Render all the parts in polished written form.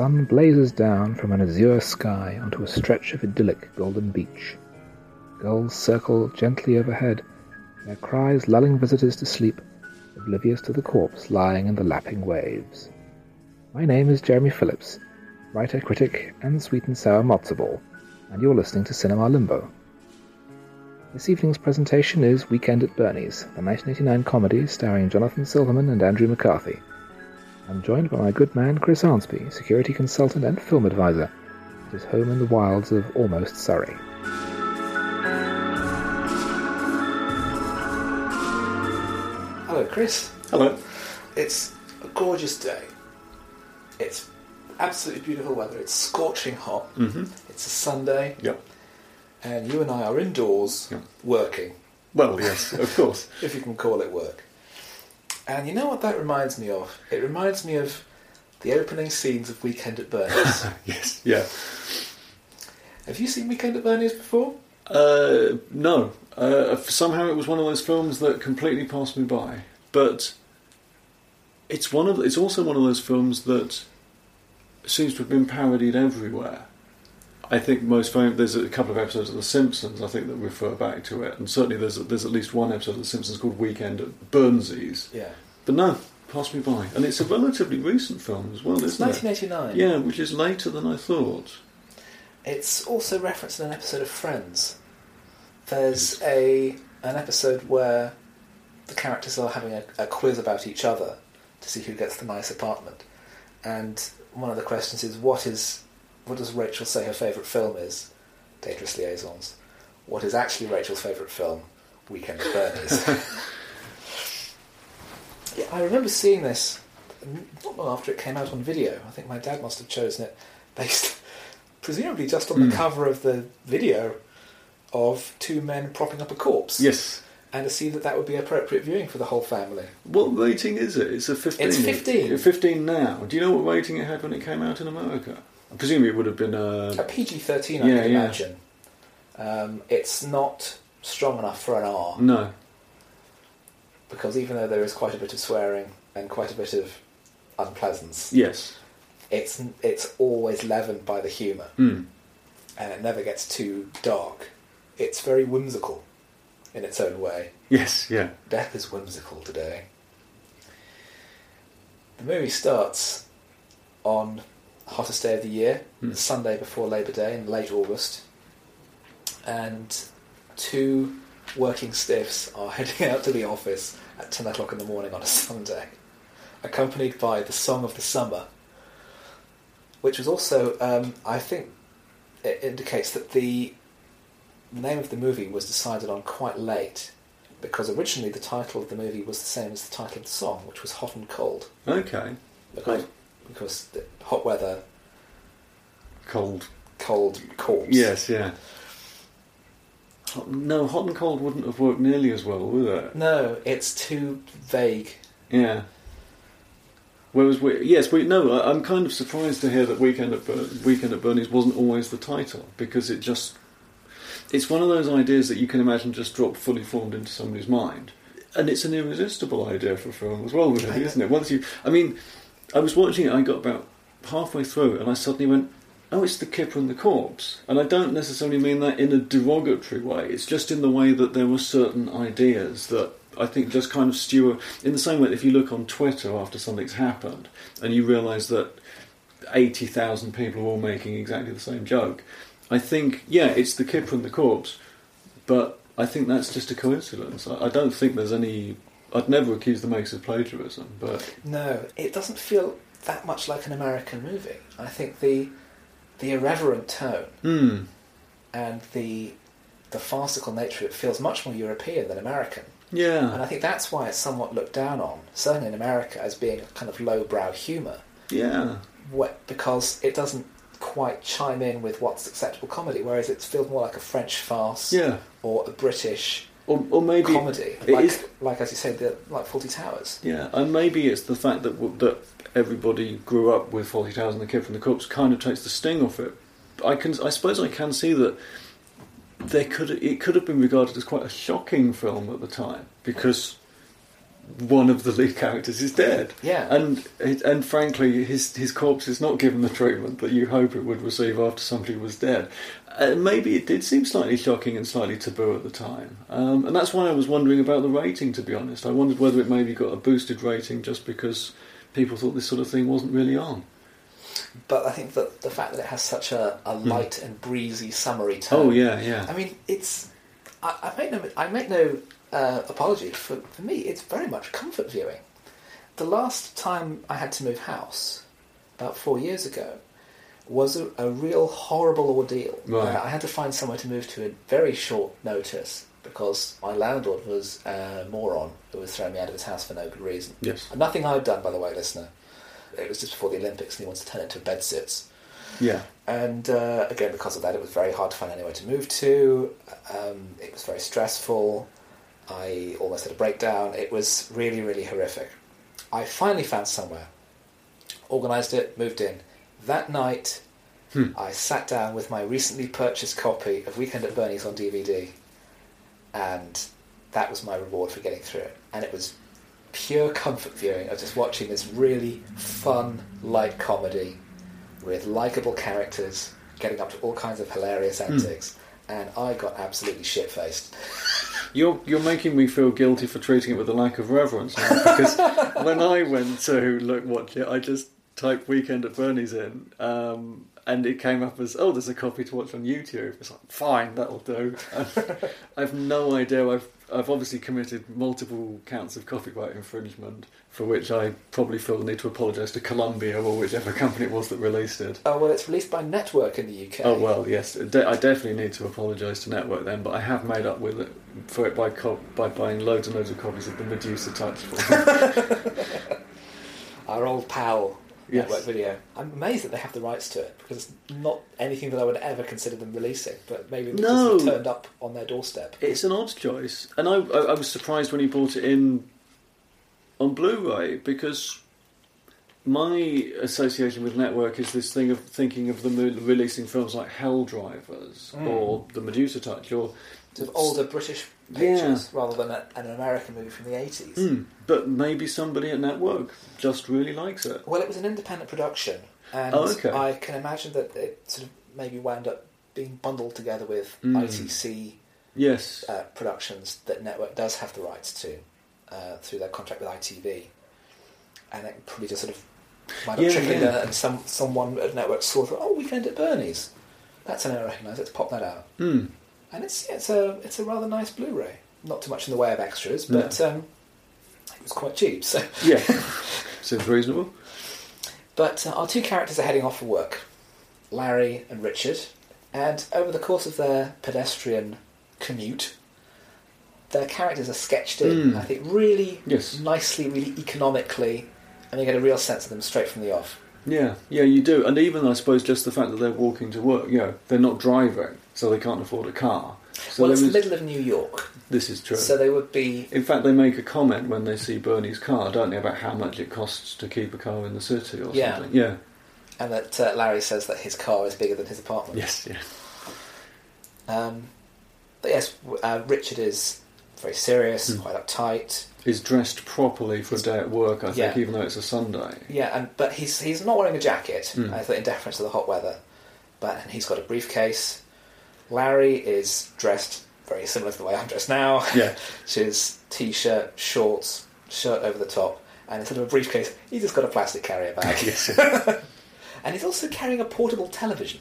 sun blazes down from an azure sky onto a stretch of idyllic golden beach. Gulls circle gently overhead, their cries lulling visitors to sleep, oblivious to the corpse lying in the lapping waves. My name is Jeremy Phillips, writer, critic, and sweet and sour matzo, and you're listening to Cinema Limbo. This evening's presentation is Weekend at Bernie's, the 1989 comedy starring Jonathan Silverman and Andrew McCarthy. I'm joined by my good man Chris Arnsby, security consultant and film advisor, at his home in the wilds of almost Surrey. Hello Chris. Hello. It's a gorgeous day. It's absolutely beautiful weather. It's scorching hot. Mm-hmm. It's a Sunday. Yep. And you and I are indoors, yeah, working. Well, yes, of course. If you can call it work. And you know what that reminds me of? It reminds me of the opening scenes of Weekend at Bernie's. Yes, yeah. Have you seen Weekend at Bernie's before? No. Somehow it was one of those films that completely passed me by. But it's also one of those films that seems to have been parodied everywhere. I think most famous. There's a couple of episodes of The Simpsons, I think, that refer back to it, and certainly there's at least one episode of The Simpsons called Weekend at Bernie's. Yeah. But no, passed me by, and it's a relatively recent film as well, isn't it? It's 1989. Yeah, which is later than I thought. It's also referenced in an episode of Friends. There's an episode where the characters are having a quiz about each other to see who gets the nice apartment, and one of the questions is what does Rachel say her favourite film is? Dangerous Liaisons. What is actually Rachel's favourite film? Weekend at Bernie's. Yeah, I remember seeing this not long after it came out on video. I think my dad must have chosen it based, presumably just on the cover of the video of two men propping up a corpse. Yes. And to see that would be appropriate viewing for the whole family. What rating is it? It's a 15. It's 15. 15 now. Do you know what rating it had when it came out in America? Presumably it would have been a PG-13, I can imagine. It's not strong enough for an R. No. Because even though there is quite a bit of swearing and quite a bit of unpleasance, yes, it's always leavened by the humour. Mm. And it never gets too dark. It's very whimsical in its own way. Yes, yeah. Death is whimsical today. The movie starts on hottest day of the year, the Sunday before Labour Day in late August, and two working stiffs are heading out to the office at 10 o'clock in the morning on a Sunday, accompanied by the Song of the Summer, which was also, I think it indicates that the name of the movie was decided on quite late, because originally the title of the movie was the same as the title of the song, which was Hot and Cold. Okay. Because the hot weather, cold corpse. Yes, yeah. Hot and cold wouldn't have worked nearly as well, would it? No, it's too vague. Yeah. Whereas I'm kind of surprised to hear that Weekend at Bernie's wasn't always the title, because it's one of those ideas that you can imagine just dropped fully formed into somebody's mind, and it's an irresistible idea for a film as well, really, isn't it? I was watching it, I got about halfway through it, and I suddenly went, oh, it's the kipper and the corpse. And I don't necessarily mean that in a derogatory way. It's just in the way that there were certain ideas that I think just kind of stew. In the same way that if you look on Twitter after something's happened and you realise that 80,000 people are all making exactly the same joke, I think, yeah, it's the kipper and the corpse, but I think that's just a coincidence. I don't think there's any... I'd never accuse the makers of plagiarism, but... No, it doesn't feel that much like an American movie. I think the irreverent tone and the farcical nature of it feels much more European than American. Yeah. And I think that's why it's somewhat looked down on, certainly in America, as being a kind of lowbrow humour. Yeah. Because it doesn't quite chime in with what's acceptable comedy, whereas it feels more like a French farce or a British... Or maybe comedy, like as you said, like Fawlty Towers. Yeah, and maybe it's the fact that everybody grew up with Fawlty Towers and the Kid from the Corpse kind of takes the sting off it. I suppose I can see that it could have been regarded as quite a shocking film at the time, because one of the lead characters is dead. Yeah. And frankly, his corpse is not given the treatment that you hope it would receive after somebody was dead. Maybe it did seem slightly shocking and slightly taboo at the time. And that's why I was wondering about the rating, to be honest. I wondered whether it maybe got a boosted rating just because people thought this sort of thing wasn't really on. But I think that the fact that it has such a light and breezy summery tone... Oh, yeah, yeah. I mean, it's... I make no apology. For me, it's very much comfort viewing. The last time I had to move house, about 4 years ago, was a real horrible ordeal. Right. I had to find somewhere to move to at very short notice because my landlord was a moron who was throwing me out of his house for no good reason. Yes. And nothing I'd done, by the way, listener. It was just before the Olympics and he wanted to turn it into bedsits. Yeah. And again, because of that, it was very hard to find anywhere to move to. It was very stressful. I almost had a breakdown. It was really, really horrific. I finally found somewhere, organised it, moved in. That night, I sat down with my recently purchased copy of Weekend at Bernie's on DVD, and that was my reward for getting through it. And it was pure comfort viewing. I was just watching this really fun, light comedy with likeable characters getting up to all kinds of hilarious antics, and I got absolutely shit-faced. You're making me feel guilty for treating it with a lack of reverence now, because when I went to watch it, I just typed Weekend at Bernie's in, and it came up as, oh, there's a copy to watch on YouTube. It's like, fine, that'll do. I've no idea. I've obviously committed multiple counts of copyright infringement, for which I probably feel the need to apologise to Columbia or whichever company it was that released it. Oh, well, it's released by Network in the UK. Oh, well, yes. I definitely need to apologise to Network then, but I have made up with it for it by buying loads and loads of copies of The Medusa Touch for our old pal. Yes. Network Video. I'm amazed that they have the rights to it because it's not anything that I would ever consider them releasing, but maybe it just turned up on their doorstep. It's an odd choice, and I was surprised when he brought it in on Blu-ray because my association with Network is this thing of thinking of them releasing films like Hell Drivers or The Medusa Touch or sort of older British pictures rather than an American movie from the 80s. But maybe somebody at Network just really likes it. Well, it was an independent production, and I can imagine that it sort of maybe wound up being bundled together with ITC productions that Network does have the rights to through their contract with ITV. And it probably just sort of might have trickled in, and someone at Network saw, oh, Weekend at Bernie's. That's an name I recognise, let's pop that out. And it's a rather nice Blu-ray. Not too much in the way of extras, but it was quite cheap. So seems reasonable. But our two characters are heading off for work, Larry and Richard, and over the course of their pedestrian commute, their characters are sketched in, I think, really nicely, really economically, and you get a real sense of them straight from the off. Yeah, you do. And even, I suppose, just the fact that they're walking to work, they're not driving, so they can't afford a car. So well, it's the middle of New York. This is true. So they would be... In fact, they make a comment when they see Bernie's car, don't they, about how much it costs to keep a car in the city or something. Yeah. And that Larry says that his car is bigger than his apartment. Yes, yeah. But yes, Richard is... very serious, quite uptight. He's dressed properly for a day at work, I think, even though it's a Sunday. Yeah, but he's not wearing a jacket, I think, in deference to the hot weather. And he's got a briefcase. Larry is dressed very similar to the way I'm dressed now. Yeah. Which is t-shirt, shorts, shirt over the top, and instead of a briefcase, he's just got a plastic carrier bag. Yes. And he's also carrying a portable television.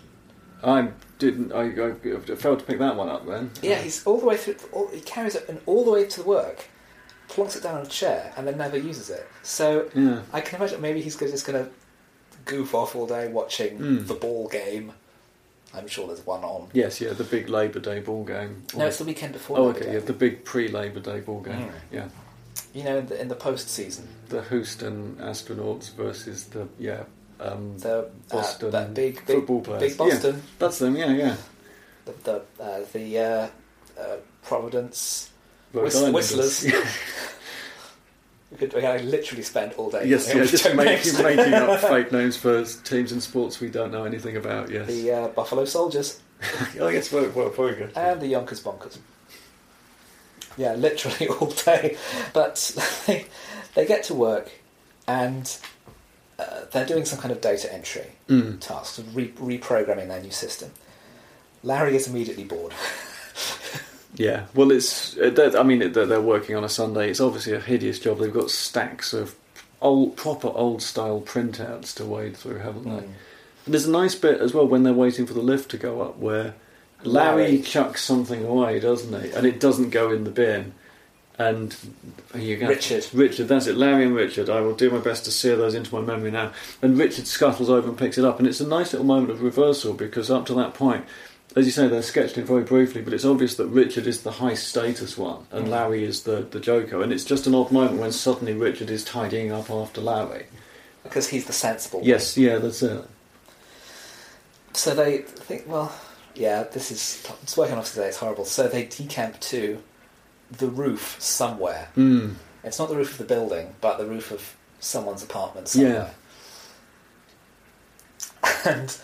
I failed to pick that one up then. Yeah, he's all the way through. He carries it all the way to work, plonks it down on a chair, and then never uses it. So I can imagine maybe he's just going to goof off all day watching the ball game. I'm sure there's one on. Yes, the big Labour Day ball game. No, it's the weekend before. Oh, okay, the big pre-Labour Day ball game. Yeah. You know, in the post-season. The Houston Astronauts versus the Boston big football players. Big Boston. Yeah, that's them, yeah. The Providence Whistlers. I literally spent all day... Yes, just making up fake names for teams and sports we don't know anything about, yes. The Buffalo Soldiers. I guess we're good. And the Yonkers Bonkers. Yeah, literally all day. But they get to work and they're doing some kind of data entry task, reprogramming their new system. Larry is immediately bored. Yeah, well, it's... I mean, they're working on a Sunday. It's obviously a hideous job. They've got stacks of proper old-style printouts to wade through, haven't they? And there's a nice bit as well when they're waiting for the lift to go up where Larry chucks something away, doesn't he? And it doesn't go in the bin. And you go, Richard, that's it. Larry and Richard. I will do my best to sear those into my memory now. And Richard scuttles over and picks it up. And it's a nice little moment of reversal because up to that point... As you say, they're sketched in very briefly, but it's obvious that Richard is the high-status one and Larry is the joker, and it's just an odd moment when suddenly Richard is tidying up after Larry. Because he's the sensible one. Yes, yeah, that's it. So they think, well, yeah, this is... It's working off today, it's horrible. So they decamp to the roof somewhere. Mm. It's not the roof of the building, but the roof of someone's apartment somewhere. Yeah. And...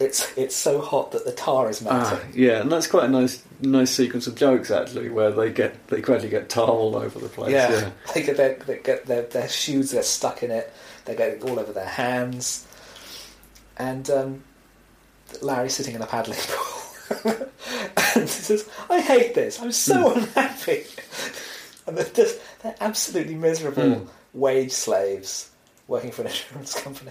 It's so hot that the tar is melting. Yeah, and that's quite a nice sequence of jokes actually, where they gradually get tar all over the place. Yeah. They get their shoes get stuck in it. They get it all over their hands. And Larry's sitting in a paddling pool, and he says, "I hate this. I'm so unhappy." And they're absolutely miserable wage slaves working for an insurance company.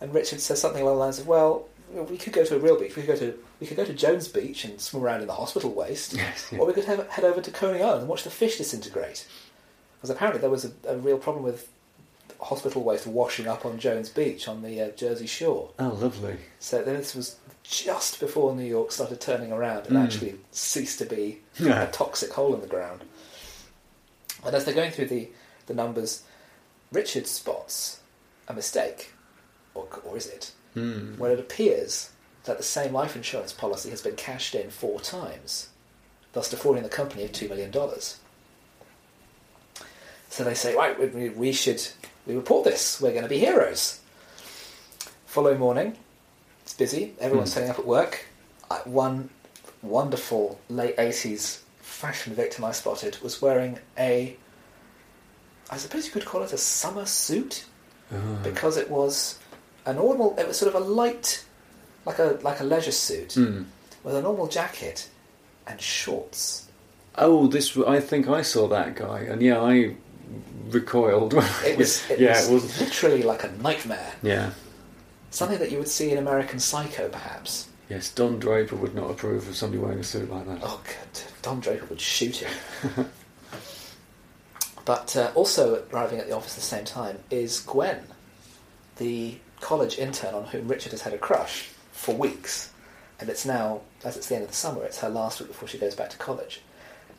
And Richard says something along the lines of, "Well, we could go to a real beach. We could go to Jones Beach and swim around in the hospital waste, or we could head over to Coney Island and watch the fish disintegrate." Because apparently there was a real problem with hospital waste washing up on Jones Beach on the Jersey Shore. Oh, lovely! So this was just before New York started turning around and actually ceased to be a toxic hole in the ground. And as they're going through the numbers, Richard spots a mistake, or is it? When it appears that the same life insurance policy has been cashed in 4 times, thus defrauding the company of $2 million. So they say, right, we should report this. We're going to be heroes. Following morning, it's busy. Everyone's turning up at work. One wonderful late 80s fashion victim I spotted was wearing a, I suppose you could call it a summer suit, because it was... A normal, it was sort of a light, like a leisure suit with a normal jacket and shorts. Oh, this! I think I saw that guy, and yeah, I recoiled. It was literally like a nightmare. Yeah, something that you would see in American Psycho, perhaps. Yes, Don Draper would not approve of somebody wearing a suit like that. Oh, God, Don Draper would shoot him. But also arriving at the office at the same time is Gwen, the college intern on whom Richard has had a crush for weeks, and it's now, as it's the end of the summer, it's her last week before she goes back to college,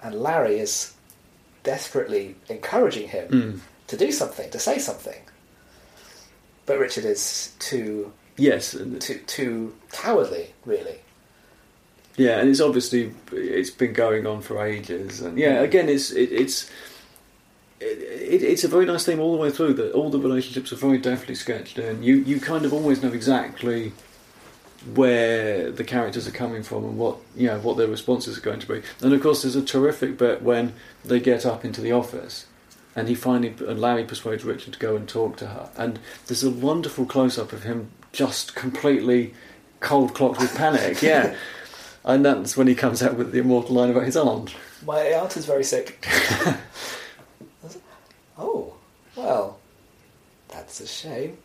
and Larry is desperately encouraging him to do something, to say something, but Richard is too cowardly, really. Yeah, and it's been going on for ages, and yeah, again, It's a very nice thing all the way through, that all the relationships are very deftly sketched in. You kind of always know exactly where the characters are coming from and what their responses are going to be. And of course, there's a terrific bit when they get up into the office, and Larry persuades Richard to go and talk to her. And there's a wonderful close-up of him just completely cold-clocked with panic. Yeah. And that's when he comes out with the immortal line about his aunt. My aunt is very sick. Oh, well, that's a shame.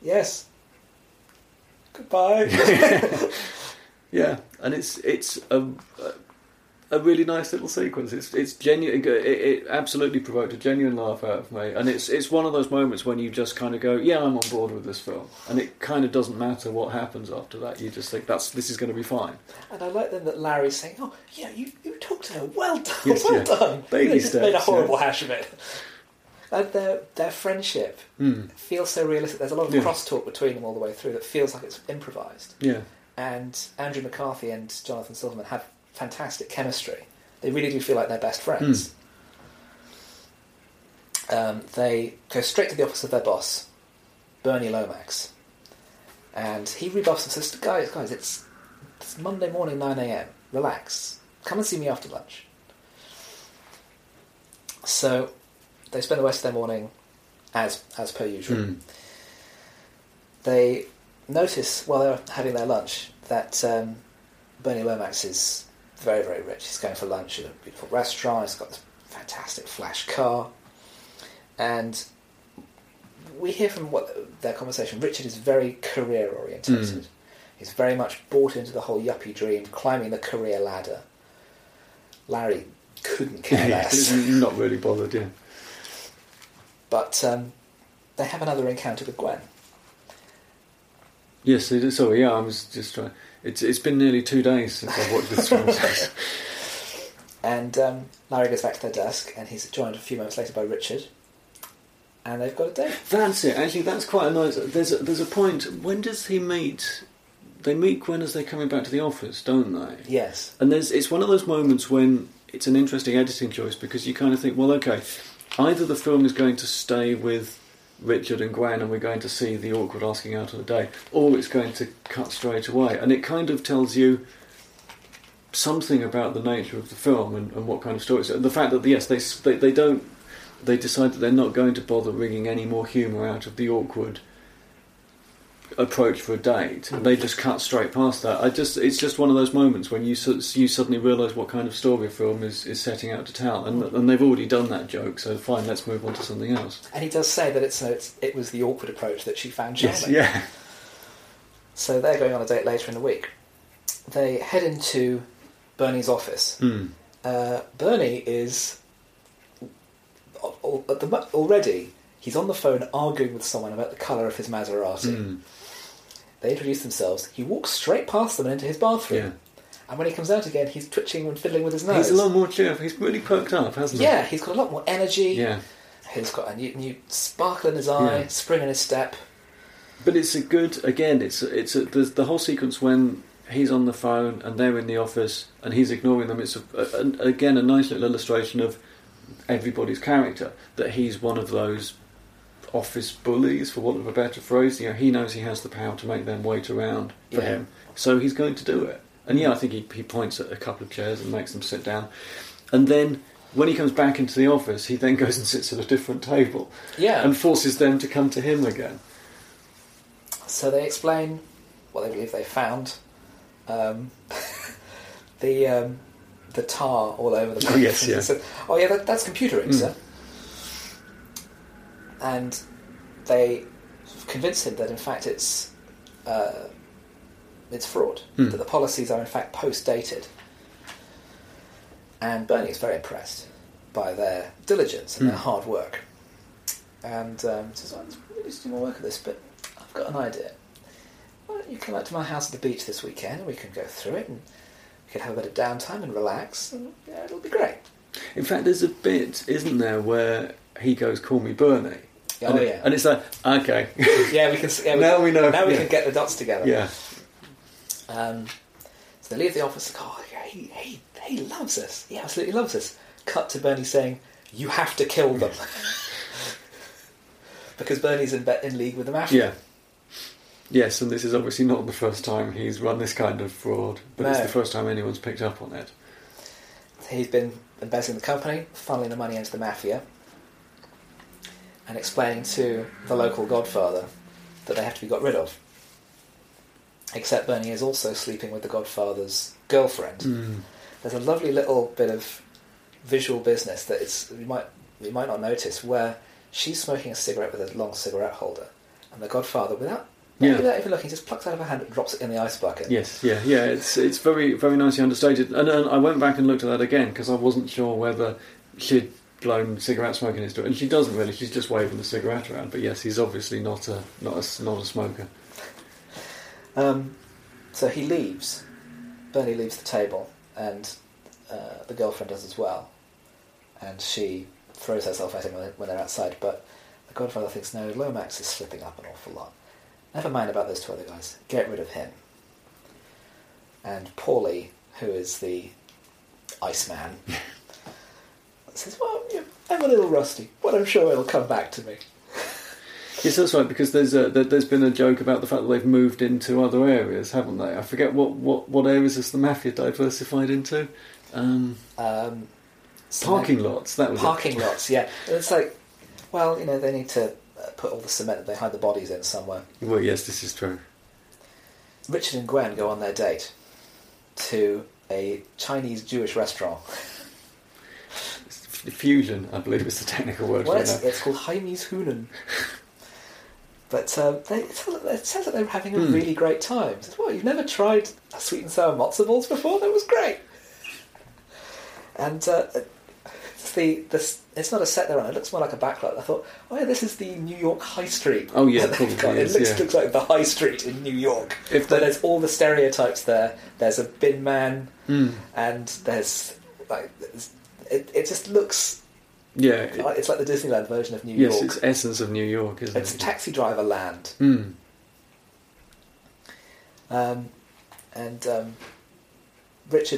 Yes. Goodbye. Yeah, and it's a really nice little sequence. It's genuine. It absolutely provoked a genuine laugh out of me, and it's one of those moments when you just kind of go, yeah, I'm on board with this film, and it kind of doesn't matter what happens after that. You just think this is going to be fine. And I like then that Larry's saying, oh yeah, you talked to her. Well done, yes, well done. Baby steps. Just made a horrible hash of it. And their friendship feels so realistic. There's a lot of cross-talk between them all the way through that feels like it's improvised. Yeah. And Andrew McCarthy and Jonathan Silverman have fantastic chemistry. They really do feel like they're best friends. They go straight to the office of their boss, Bernie Lomax. And he rebuffs and says, guys, it's Monday morning, 9 a.m. Relax. Come and see me after lunch. So they spend the rest of their morning as per usual. Mm. They notice while they're having their lunch that Bernie Lomax is very, very rich. He's going for lunch at a beautiful restaurant. He's got this fantastic flash car. And we hear from what their conversation, Richard is very career-oriented. Mm. He's very much bought into the whole yuppie dream, climbing the career ladder. Larry couldn't care less. Not really bothered, yeah. But they have another encounter with Gwen. Yes, sorry, yeah, I was just trying... It's been nearly 2 days since I've watched this film. And Larry goes back to their desk, and he's joined a few moments later by Richard. And they've got a date. That's it. Actually, that's quite a nice... There's a point... When does he meet... They meet Gwen as they're coming back to the office, don't they? Yes. And it's one of those moments when it's an interesting editing choice, because you kind of think, well, OK, either the film is going to stay with Richard and Gwen and we're going to see the awkward asking out of the day, or it's going to cut straight away. And it kind of tells you something about the nature of the film and what kind of story it's... The fact that, yes, they don't... They decide that they're not going to bother wringing any more humour out of the awkward approach for a date. They just cut straight past that. It's just one of those moments when you suddenly realise what kind of story a film is setting out to tell, and they've already done that joke. So fine, let's move on to something else. And he does say that it was the awkward approach that she found charming. Yes, yeah. So they're going on a date later in the week. They head into Bernie's office. Mm. Bernie is. Already, he's on the phone arguing with someone about the colour of his Maserati. Mm. They introduce themselves. He walks straight past them and into his bathroom. Yeah. And when he comes out again, he's twitching and fiddling with his nose. He's a lot more cheerful. He's really perked up, hasn't he? Yeah, he's got a lot more energy. Yeah. He's got a new sparkle in his eye, spring in his step. But it's a good... Again, it's the whole sequence when... He's on the phone and they're in the office and he's ignoring them. It's, again, a nice little illustration of everybody's character, that he's one of those office bullies, for want of a better phrase. You know, he knows he has the power to make them wait around for him, so he's going to do it. And I think he points at a couple of chairs and makes them sit down. And then when he comes back into the office, he then goes and sits at a different table and forces them to come to him again. So they explain what they believe they found. The tar all over the place. Oh, yes, yeah. So, that's computer ink, sir. And they convince him that, in fact, it's fraud. Mm. That the policies are, in fact, post-dated. And Bernie is very impressed by their diligence and their hard work. And says, "I'm really just doing more work at this, but I've got an idea. Why don't you come out to my house at the beach this weekend, and we can go through it and... could have a bit of downtime and relax, and it'll be great." In fact, there's a bit, isn't there, where he goes, "Call me Bernie." And it's like, okay, we can. Yeah, we can get the dots together. Yeah. So they leave the office. Oh, yeah, he loves us. He absolutely loves us. Cut to Bernie saying, "You have to kill them," because Bernie's in league with the mafia. Yeah. Yes, and this is obviously not the first time he's run this kind of fraud, but it's the first time anyone's picked up on it. He's been embezzling the company, funneling the money into the mafia, and explaining to the local godfather that they have to be got rid of. Except Bernie is also sleeping with the godfather's girlfriend. Mm. There's a lovely little bit of visual business that you might not notice, where she's smoking a cigarette with a long cigarette holder, and the godfather, without... Without even looking, just plucks out of her hand and drops it in the ice bucket. Yes, yeah. It's very, very nicely understated. And I went back and looked at that again because I wasn't sure whether she'd blown cigarette smoke into it, and she doesn't really. She's just waving the cigarette around. But yes, he's obviously not a smoker. So he leaves. Bernie leaves the table, and the girlfriend does as well. And she throws herself at him when they're outside. But the godfather thinks, no, Lomax is slipping up an awful lot. Never mind about those two other guys. Get rid of him. And Paulie, who is the Iceman, says, "Well, I'm a little rusty, but I'm sure it'll come back to me." Yes, that's right, because there's been a joke about the fact that they've moved into other areas, haven't they? I forget what areas has the mafia diversified into. Parking lots, that was parking lots, yeah. And it's like, well, you know, they need to put all the cement that they hide the bodies in somewhere. Well, yes, this is true. Richard and Gwen go on their date to a Chinese Jewish restaurant. Fusion, I believe, is the technical word for it. Well, it's called Heimies Hunan. But it says that they were having a really great time. I said, what, you've never tried sweet and sour matzo balls before? That was great. And it's not a set they're on. It looks more like a backlot. I thought, oh yeah, this is the New York High Street. Oh yeah, probably is, looks like the High Street in New York. But there's all the stereotypes there. There's a bin man, and there's like it just looks. Yeah, it's like the Disneyland version of New York. Yes, it's essence of New York, isn't it? It's taxi driver land. Richard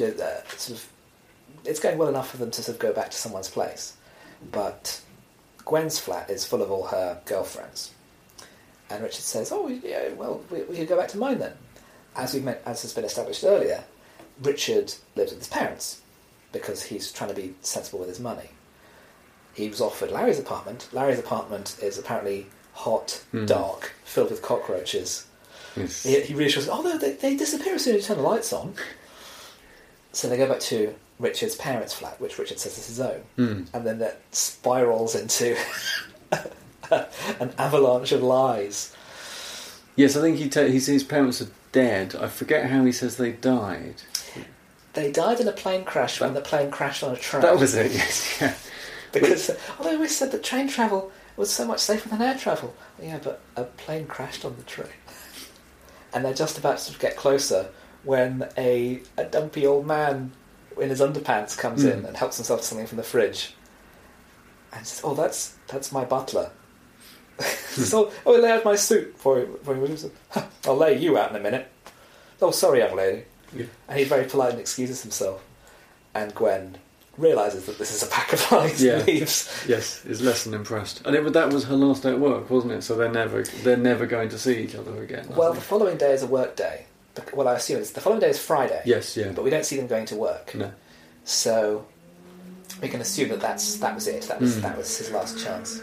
is sort of. It's going well enough for them to sort of go back to someone's place, but Gwen's flat is full of all her girlfriends, and Richard says, "Oh, yeah, well, we could go back to mine then." As has been established earlier, Richard lives with his parents because he's trying to be sensible with his money. He was offered Larry's apartment. Larry's apartment is apparently hot, dark, filled with cockroaches. Yes. He reassures him, "Oh no, they disappear as soon as you turn the lights on." So they go back to Richard's parents' flat, which Richard says is his own, and then that spirals into an avalanche of lies. Yes, I think he says his parents are dead. I forget how he says they died. They died in a plane crash when the plane crashed on a train. That was it, yes, yeah. Because although I always said that train travel was so much safer than air travel. Yeah, but a plane crashed on the train. And they're just about to get closer when a dumpy old man in his underpants comes in and helps himself to something from the fridge. And says, oh, that's my butler. So, I lay out my suit for him. I'll lay you out in a minute. Oh, sorry, young lady. Yeah. And he's very polite and excuses himself. And Gwen realises that this is a pack of lies and leaves. Yes, is less than impressed. And that was her last day at work, wasn't it? So they're never going to see each other again. Well, the following day is a work day. Well, I assume the following day is Friday. Yes, yeah. But we don't see them going to work. No. So we can assume that was it. That was his last chance.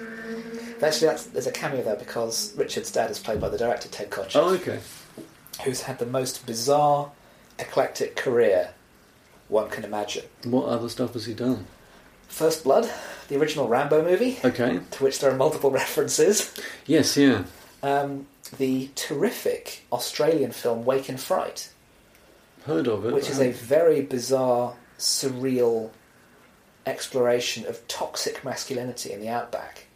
But actually, there's a cameo there because Richard's dad is played by the director Ted Kotcheff. Oh, okay. Who's had the most bizarre, eclectic career one can imagine. What other stuff has he done? First Blood, the original Rambo movie. Okay. To which there are multiple references. Yes, yeah. The terrific Australian film Wake in Fright. Heard of it. Which is a very bizarre, surreal exploration of toxic masculinity in the outback.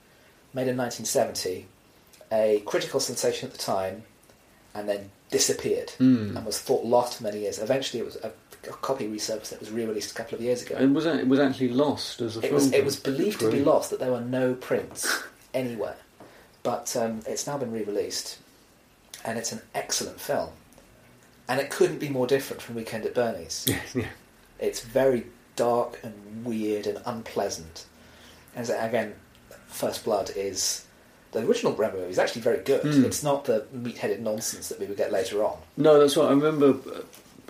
Made in 1970, a critical sensation at the time, and then disappeared and was thought lost for many years. Eventually it was a copy resurfaced that was re-released a couple of years ago. And it was actually lost as a film? It was believed to be lost, that there were no prints anywhere. But it's now been re-released, and it's an excellent film. And it couldn't be more different from Weekend at Bernie's. Yeah. It's very dark and weird and unpleasant. And again, First Blood is... The original Rambo movie is actually very good. It's not the meat-headed nonsense that we would get later on. No, that's right. I remember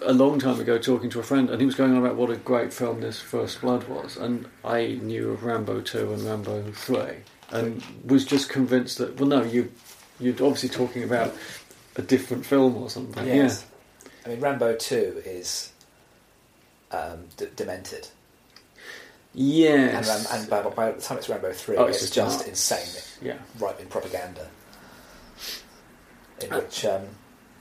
a long time ago talking to a friend, and he was going on about what a great film this First Blood was. And I knew of Rambo 2 and Rambo 3. And was just convinced that, well, no, you're obviously talking about a different film or something. Yes. Yeah. I mean, Rambo 2 is demented. Yes. And by the time it's Rambo 3, it's just insane. Yeah. Right wing propaganda. In which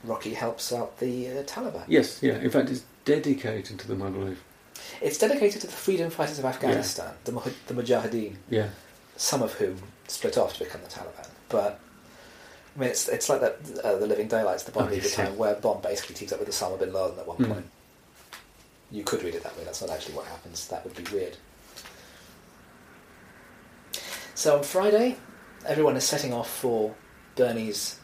Rocky helps out the Taliban. Yes, yeah. In fact, it's dedicated to them, I believe. It's dedicated to the freedom fighters of Afghanistan, the Mujahideen. Yeah. Some of whom split off to become the Taliban. But, I mean, it's like that The Living Daylights, the Bond leader time, where Bond basically teams up with Osama bin Laden at one point. You could read it that way. That's not actually what happens. That would be weird. So on Friday, everyone is setting off for Bernie's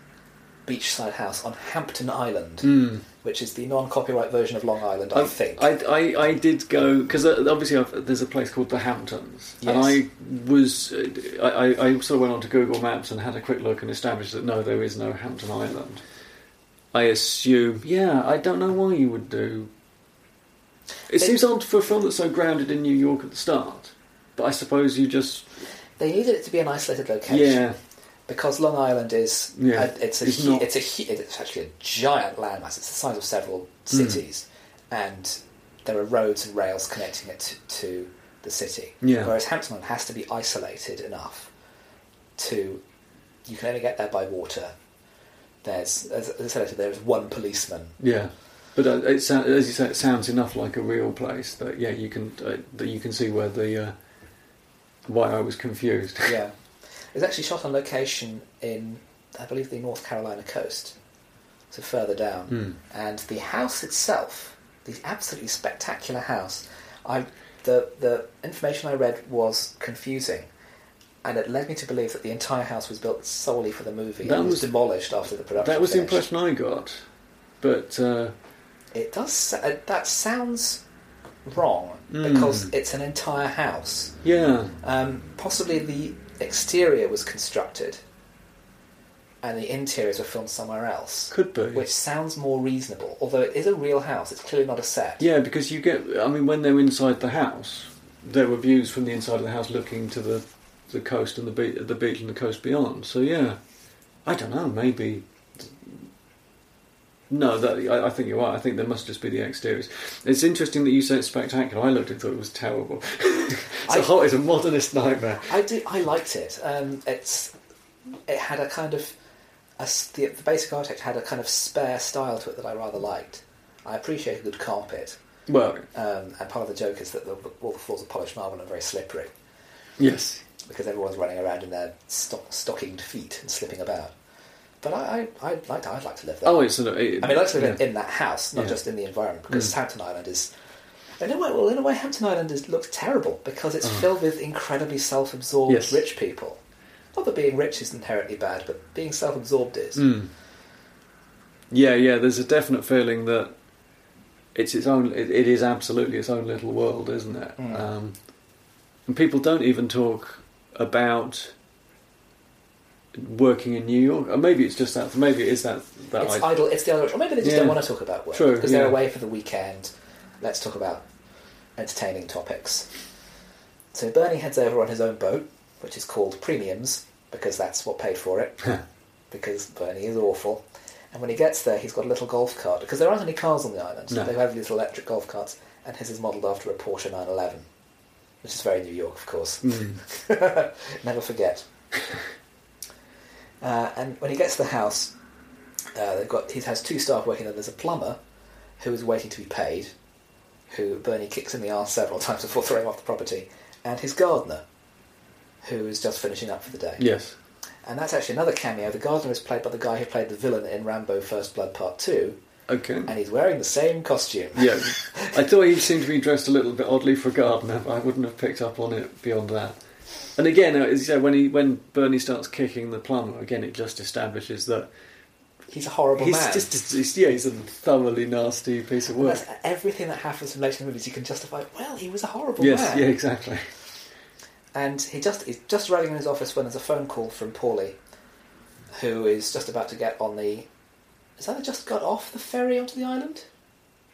beachside house on Hampton Island, which is the non-copyright version of Long Island, I think. I did go, because obviously there's a place called the Hamptons, yes. And I sort of went on to Google Maps and had a quick look and established that no, there is no Hampton Island. I assume, I don't know why you would do. It seems odd for a film that's so grounded in New York at the start. But I suppose you just... They needed it to be an isolated location. Yeah. Because Long Island is... Yeah. It's actually a giant landmass. It's the size of several cities. Mm. And there are roads and rails connecting it to the city. Yeah. Whereas Hampton Island has to be isolated enough to... You can only get there by water. There's one policeman. Yeah. But as you say, it sounds enough like a real place that you can see where the why I was confused. Yeah, it was actually shot on location in, I believe, the North Carolina coast, so further down. Mm. And the house itself, the absolutely spectacular house, the information I read was confusing, and it led me to believe that the entire house was built solely for the movie and was demolished after the production. That was finished. The impression I got, but. It does. That sounds wrong because it's an entire house. Yeah. Possibly the exterior was constructed, and the interiors were filmed somewhere else. Could be. Which sounds more reasonable. Although it is a real house, it's clearly not a set. Yeah, because you get. I mean, when they're inside the house, there were views from the inside of the house looking to the coast and the beach and the coast beyond. So yeah, I don't know. Maybe. No, I think you are. I think there must just be the exteriors. It's interesting that you say it's spectacular. I looked and thought it was terrible. It's a modernist nightmare. I liked it. It had a kind of... The basic architect had a kind of spare style to it that I rather liked. I appreciate a good carpet. Well... and part of the joke is that all the floors are polished marble and very slippery. Yes. Because everyone's running around in their stockinged feet and slipping about. But I'd like to live there. Oh, it's... I'd like to live in that house, not just in the environment, because Hampton Island is... In a way, Hampton Island looks terrible, because it's filled with incredibly self-absorbed rich people. Not that being rich is inherently bad, but being self-absorbed is. Mm. Yeah, there's a definite feeling that it's its own... It is absolutely its own little world, isn't it? Mm. And people don't even talk about... working in New York, or maybe it's just that. Maybe it is that. It's idle. It's the other. Or maybe they just don't want to talk about work because they're away for the weekend. Let's talk about entertaining topics. So Bernie heads over on his own boat, which is called Premiums because that's what paid for it. Because Bernie is awful, and when he gets there, he's got a little golf cart because there aren't any cars on the island. No. They have these electric golf carts, and his is modelled after a Porsche 911, which is very New York, of course. Mm. Never forget. And when he gets to the house, he has two staff working there. There's a plumber who is waiting to be paid, who Bernie kicks in the arse several times before throwing off the property, and his gardener, who is just finishing up for the day. Yes. And that's actually another cameo. The gardener is played by the guy who played the villain in Rambo First Blood Part 2. Okay. And he's wearing the same costume. Yeah. I thought he seemed to be dressed a little bit oddly for a gardener, but I wouldn't have picked up on it beyond that. And again, as you say, when Bernie starts kicking the plumber, again, it just establishes that... He's a horrible man. He's a thoroughly nasty piece of work. Everything that happens in later movies, you can justify, well, he was a horrible man. Yes, yeah, exactly. And he's just arriving in his office when there's a phone call from Paulie, who is just about to get on the... Is that just got off the ferry onto the island?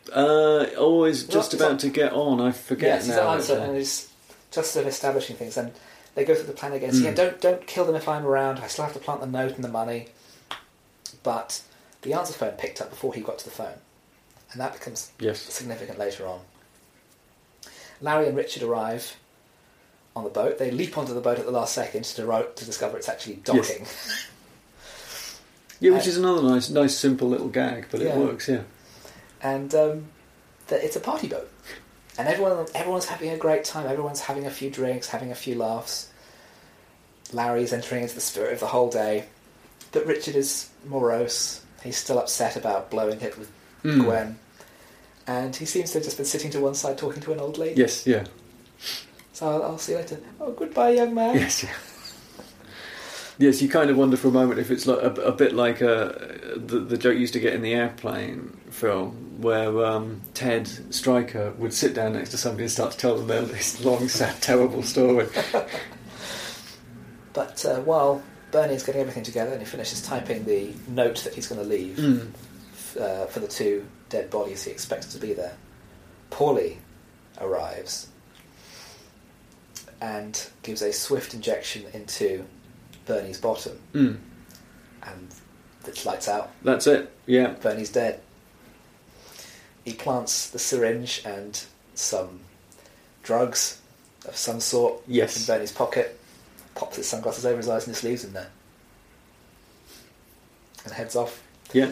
To get on, I forget now. Yes, he's just sort of establishing things, and... They go through the plan again. So, don't kill them if I'm around. I still have to plant the note and the money. But the answer phone picked up before he got to the phone. And that becomes significant later on. Larry and Richard arrive on the boat. They leap onto the boat at the last second to discover it's actually docking. Yes. Yeah, which is another nice simple little gag, but it works, yeah. And it's a party boat. And everyone's having a great time. Everyone's having a few drinks, having a few laughs. Larry's entering into the spirit of the whole day. But Richard is morose. He's still upset about blowing it with Gwen. And he seems to have just been sitting to one side talking to an old lady. Yes, yeah. So I'll see you later. Oh, goodbye, young man. Yes, yeah. Yes, you kind of wonder for a moment if it's like a bit like the joke you used to get in the Airplane film where Ted Stryker would sit down next to somebody and start to tell them this long, sad, terrible story. But while Bernie's getting everything together and he finishes typing the note that he's going to leave for the two dead bodies he expects to be there, Paulie arrives and gives a swift injection into Bernie's bottom. Mm. And it's lights out. That's it, yeah. Bernie's dead. He plants the syringe and some drugs of some sort in Bernie's pocket, pops his sunglasses over his eyes and just leaves him there. And heads off. Yeah,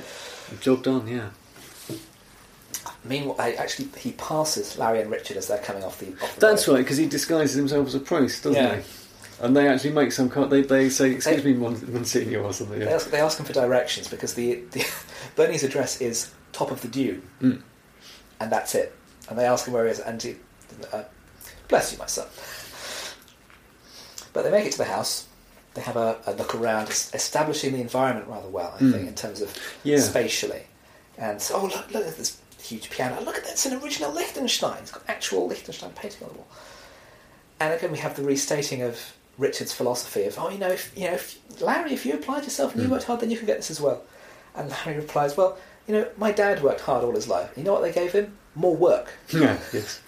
job done, yeah. Meanwhile, actually, he passes Larry and Richard as they're coming off the road. That's right, because he disguises himself as a priest, doesn't he? And they actually make some kind. They say, "Excuse me, Monsignor," or something. Yeah. They ask him for directions because the Bernie's address is top of the dune, and that's it. And they ask him where he is, and he, bless you, my son. But they make it to the house. They have a look around, establishing the environment rather well, I think, in terms of spatially. And so, oh look at this huge piano. Look at that, it's an original Liechtenstein. It's got actual Liechtenstein painting on the wall. And again, we have the restating of Richard's philosophy of, oh, if Larry, if you applied yourself and you worked hard, then you can get this as well. And Larry replies, well, my dad worked hard all his life. You know what they gave him? More work. Yeah, yes.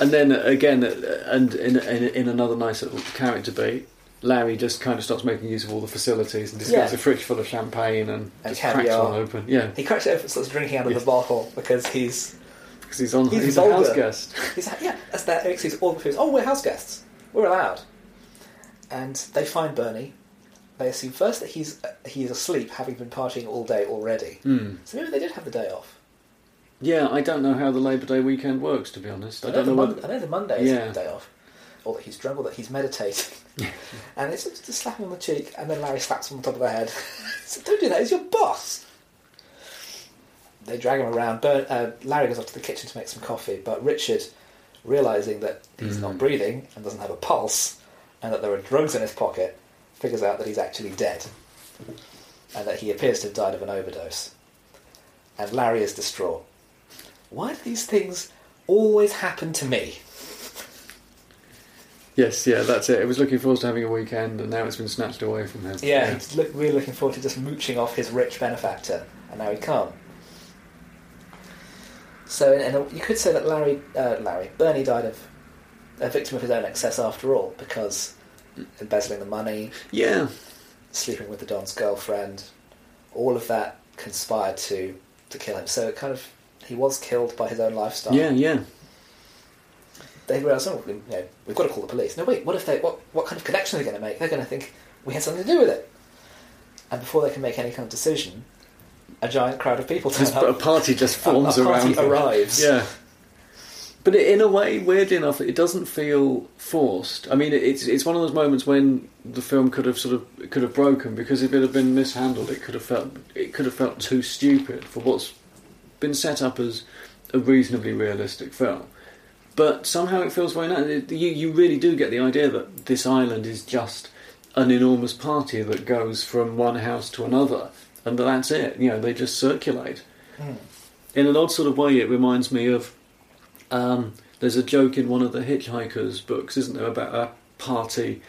And then again, and in another nice little character beat, Larry just kind of starts making use of all the facilities and discovers a fridge full of champagne and just cracks one open. Yeah, he cracks it open and starts drinking out of the bottle because he's a house guest. That's their excuse. All confused. Oh, we're house guests. We're allowed. And they find Bernie. They assume first that he's asleep, having been partying all day already. Mm. So maybe they did have the day off. Yeah, I don't know how the Labour Day weekend works, to be honest. I know the Monday is the day off. Or that he's drunk, or that he's meditating. And it's just a slap him on the cheek, and then Larry slaps him on top of the head. So don't do that, it's your boss. They drag him around. Larry goes up to the kitchen to make some coffee, but Richard, realising that he's not breathing and doesn't have a pulse and that there are drugs in his pocket, figures out that he's actually dead and that he appears to have died of an overdose. And Larry is distraught. Why do these things always happen to me? Yes, yeah, that's it. He was looking forward to having a weekend and now it's been snatched away from him. Yeah, he's really looking forward to just mooching off his rich benefactor and now he can't. So and you could say that Bernie died of a victim of his own excess after all, because embezzling the money, sleeping with the Don's girlfriend, all of that conspired to kill him. So it he was killed by his own lifestyle. Yeah, yeah. They realised, we've got to call the police. No, wait, what kind of connection are they going to make? They're going to think we had something to do with it. And before they can make any kind of decision, a giant crowd of people turn up. A party just forms around. A party arrives. Yeah. But in a way, weird enough, it doesn't feel forced. I mean, it's one of those moments when the film could have broken, because if it had been mishandled, it could have felt too stupid for what's been set up as a reasonably realistic film. But somehow it feels very natural. You really do get the idea that this island is just an enormous party that goes from one house to another. And that's it. They just circulate. Mm. In an odd sort of way, it reminds me of... there's a joke in one of the Hitchhiker's books, isn't there, about a party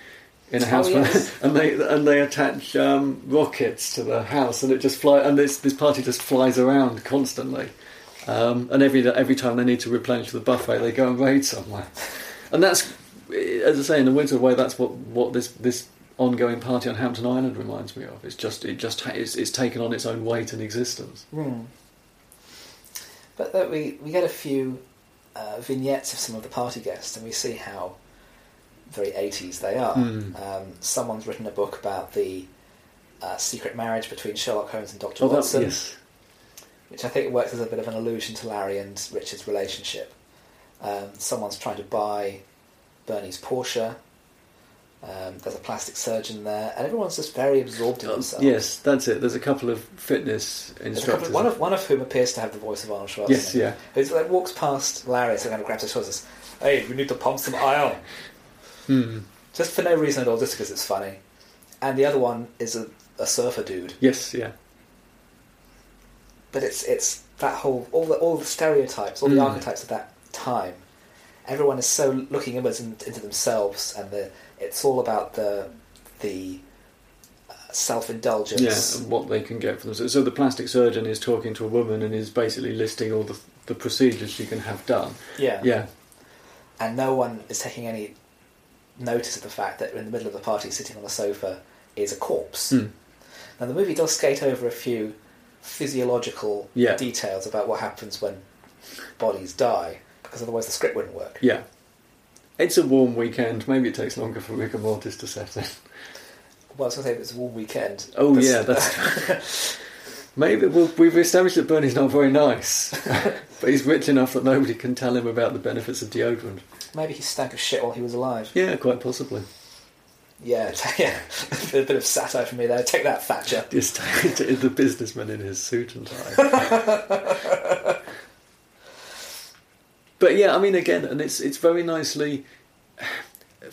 in a house, and they attach rockets to the house, and it just flies, and this party just flies around constantly. And every time they need to replenish the buffet, they go and raid somewhere. And that's, as I say, in a weird way, that's what this ongoing party on Hampton Island reminds me of. It's taken on its own weight and existence. Mm. But that we get a few vignettes of some of the party guests, and we see how very 80s they are. Mm. Someone's written a book about the secret marriage between Sherlock Holmes and Dr. Watson, which I think works as a bit of an allusion to Larry and Richard's relationship. Someone's trying to buy Bernie's Porsche. There's a plastic surgeon there, and everyone's just very absorbed in themselves. Yes, that's it. There's a couple of fitness instructors. One of whom appears to have the voice of Arnold Schwarzenegger. Yes, yeah. Who walks past Larry and kind of grabs his shoulders. Hey, we need to pump some iron. Just for no reason at all, just because it's funny. And the other one is a surfer dude. Yes, yeah. But it's that whole all the stereotypes, all the archetypes of that time. Everyone is so looking inwards into themselves, and it's all about the self-indulgence. Yeah, and what they can get for themselves. So the plastic surgeon is talking to a woman and is basically listing all the procedures she can have done. Yeah. And no one is taking any notice of the fact that in the middle of the party, sitting on a sofa, is a corpse. Mm. Now, the movie does skate over a few physiological details about what happens when bodies die, because otherwise the script wouldn't work. Yeah. It's a warm weekend. Maybe it takes longer for rigor mortis to set in. Well, I was going to say, if it's a warm weekend... Oh, yeah, that's... Maybe we've established that Bernie's not very nice, but he's rich enough that nobody can tell him about the benefits of deodorant. Maybe he stank of shit while he was alive. Yeah, quite possibly. Yeah. A bit of satire from me there. Take that, Thatcher. Just the businessman in his suit and tie. But yeah, I mean, again, and it's very nicely...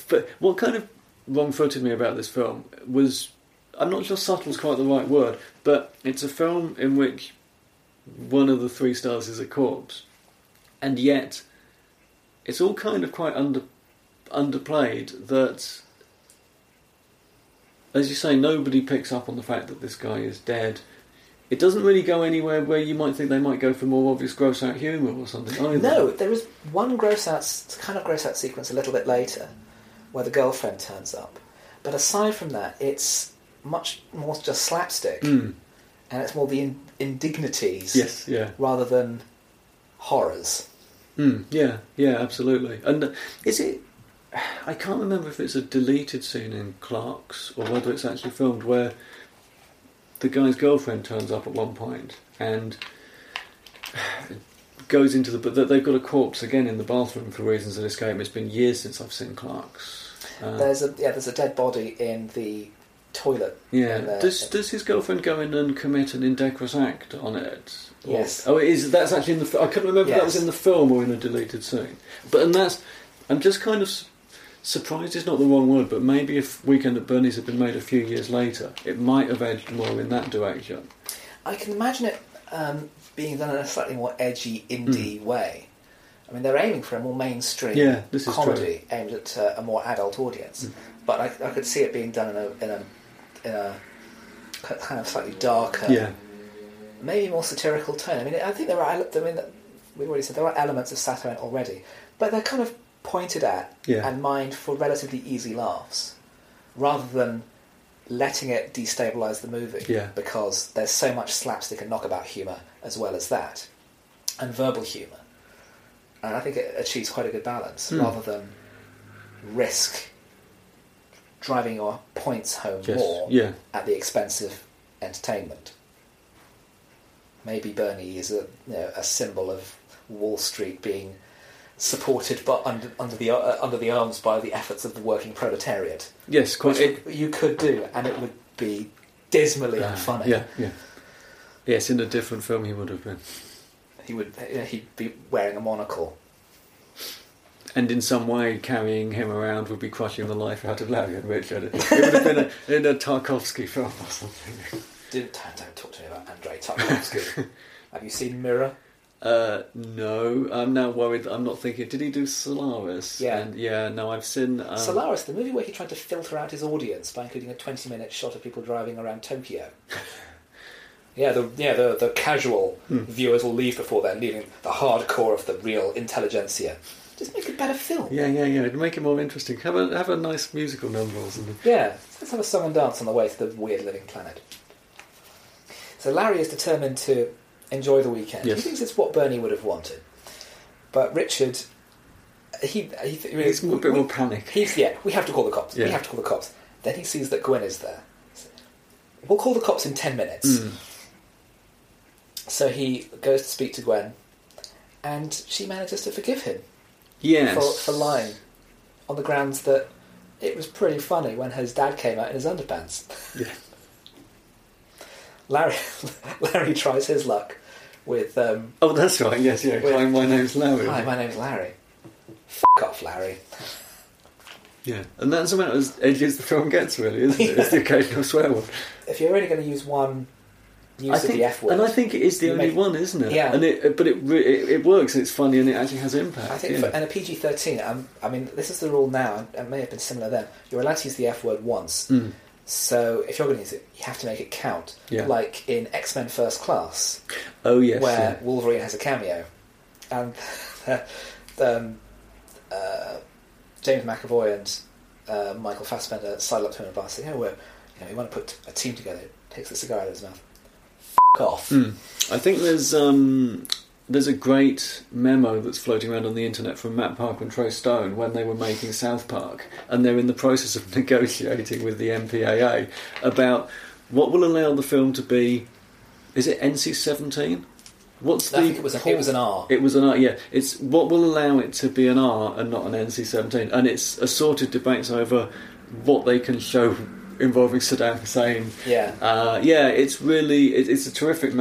But what kind of wrong-footed me about this film was... I'm not sure subtle is quite the right word, but it's a film in which one of the three stars is a corpse, and yet it's all kind of quite underplayed. That, as you say, nobody picks up on the fact that this guy is dead. It doesn't really go anywhere where you might think they might go for more obvious gross-out humour or something either. No, there is one gross-out sequence a little bit later where the girlfriend turns up, but aside from that, it's much more just slapstick, and it's more the indignities rather than horrors. Absolutely. And is it, I can't remember if it's a deleted scene in Clark's or whether it's actually filmed, where the guy's girlfriend turns up at one point and goes into the, but they've got a corpse again in the bathroom for reasons that escape me. It's been years since I've seen Clark's. There's a dead body in the toilet. Yeah. Does his girlfriend go in and commit an indecorous act on it? Or, yes. Oh, it is. That's actually in the... I couldn't remember if that was in the film or in a deleted scene. But and that's... I'm just kind of surprised is not the wrong word, but maybe if Weekend at Bernie's had been made a few years later, it might have edged more in that direction. I can imagine it being done in a slightly more edgy, indie way. I mean, they're aiming for a more mainstream comedy aimed at a more adult audience. Mm. But I could see it being done in a kind of slightly darker, maybe more satirical tone. I mean, I think we've already said there are elements of satire in it already, but they're kind of pointed at and mined for relatively easy laughs, rather than letting it destabilise the movie, because there's so much slapstick and knockabout humour as well as that, and verbal humour. And I think it achieves quite a good balance, rather than risk driving your points home more at the expense of entertainment. Maybe Bernie is a symbol of Wall Street being supported, but under the arms by the efforts of the working proletariat. Yes, quite. You could do, and it would be dismally unfunny. Yeah, yeah. Yes, in a different film, he would have been. He'd be wearing a monocle. And in some way, carrying him around would be crushing the life out of Larry and Richard. It would have been in a Tarkovsky film or something. Don't talk to me about Andrei Tarkovsky. Have you seen Mirror? No. I'm now worried. I'm not thinking. Did he do Solaris? Yeah. I've seen... Solaris, the movie where he tried to filter out his audience by including a 20-minute shot of people driving around Tokyo. The casual viewers will leave before then, leaving the hardcore of the real intelligentsia. Just make a better film. Yeah. It'd make it more interesting. Have a nice musical number or something. Yeah, let's have a song and dance on the way to the weird living planet. So Larry is determined to enjoy the weekend. Yes. He thinks it's what Bernie would have wanted. But Richard, he's a bit more panic. We have to call the cops. Yeah. We have to call the cops. Then he sees that Gwen is there. We'll call the cops in 10 minutes. Mm. So he goes to speak to Gwen, and she manages to forgive him. Yes. For lying, on the grounds that it was pretty funny when his dad came out in his underpants. Yeah. Larry tries his luck with... oh, that's right, yes, yeah. Hi, my name's Larry. Hi, my name's Larry. F*** off, Larry. Yeah, and that's about as edgy as the film gets, really, isn't it? It's the occasional swear word. If you're only going to use one... the F word. And I think it is the only one, isn't it? Yeah. But it works, and it's funny, and it actually has impact. I think, and a PG-13, I mean, this is the rule now, and it may have been similar then, you're allowed to use the F word once. Mm. So if you're going to use it, you have to make it count. Yeah. Like in X-Men First Class. Oh, yes. Where Wolverine has a cameo. And James McAvoy and Michael Fassbender sidled up to him and blasted, "Oh, well, you know, we want to put a team together." Takes the cigar out of his mouth. F*** off. Mm. I think there's a great memo that's floating around on the internet from Matt Parker and Trey Stone when they were making South Park, and they're in the process of negotiating with the MPAA about what will allow the film to be. Is it NC-17? What's the? I think it was an R. It was an R, yeah. It's what will allow it to be an R and not an NC-17, and it's assorted debates over what they can show involving Saddam Hussein. Yeah, it's really it's a terrific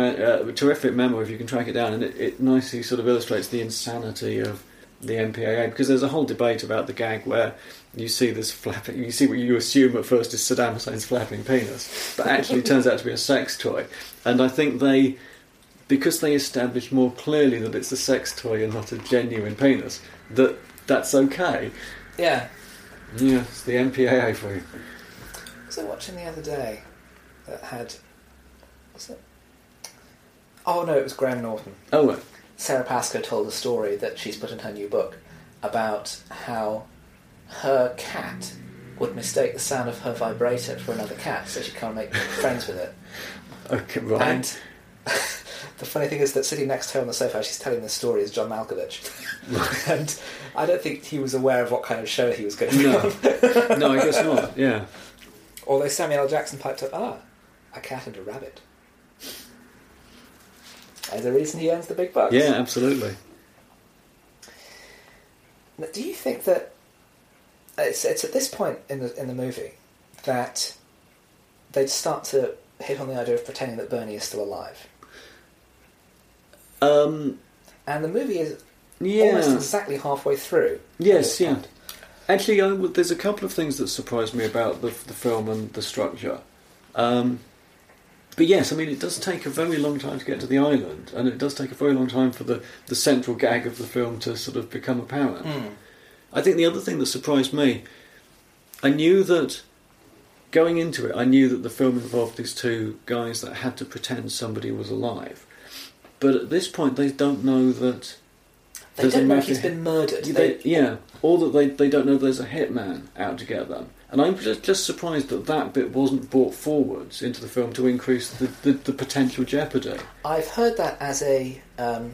terrific memo if you can track it down, and it nicely sort of illustrates the insanity of the MPAA, because there's a whole debate about the gag where you see this flapping, you see what you assume at first is Saddam Hussein's flapping penis, but actually turns out to be a sex toy, and I think they. Because they establish more clearly that it's a sex toy and not a genuine penis, that's okay. Yeah. Yeah, it's the MPAA for you. Was I watching the other day that had... Was it? Oh, no, it was Graham Norton. Oh, right. Sarah Pascoe told a story that she's put in her new book about how her cat would mistake the sound of her vibrator for another cat, so she can't make friends with it. Okay, right. And... The funny thing is that sitting next to her on the sofa, she's telling this story, is John Malkovich. And I don't think he was aware of what kind of show he was going to be on. No, I guess not, yeah. Although Samuel L. Jackson piped up, a cat and a rabbit. There's a reason he earns the big bucks. Yeah, absolutely. Now, do you think that... It's at this point in the movie that they'd start to hit on the idea of pretending that Bernie is still alive. And the movie is almost exactly halfway through. Yes, yeah. Actually, there's a couple of things that surprised me about the film and the structure. But yes, I mean, it does take a very long time to get to the island, and it does take a very long time for the central gag of the film to sort of become apparent. Mm. I think the other thing that surprised me, I knew that... Going into it, I knew that the film involved these two guys that had to pretend somebody was alive. But at this point, they don't know that... They don't know he's been murdered. Yeah, or that they don't know there's a hitman out to get them. And I'm just surprised that bit wasn't brought forwards into the film to increase the potential jeopardy. I've heard that as a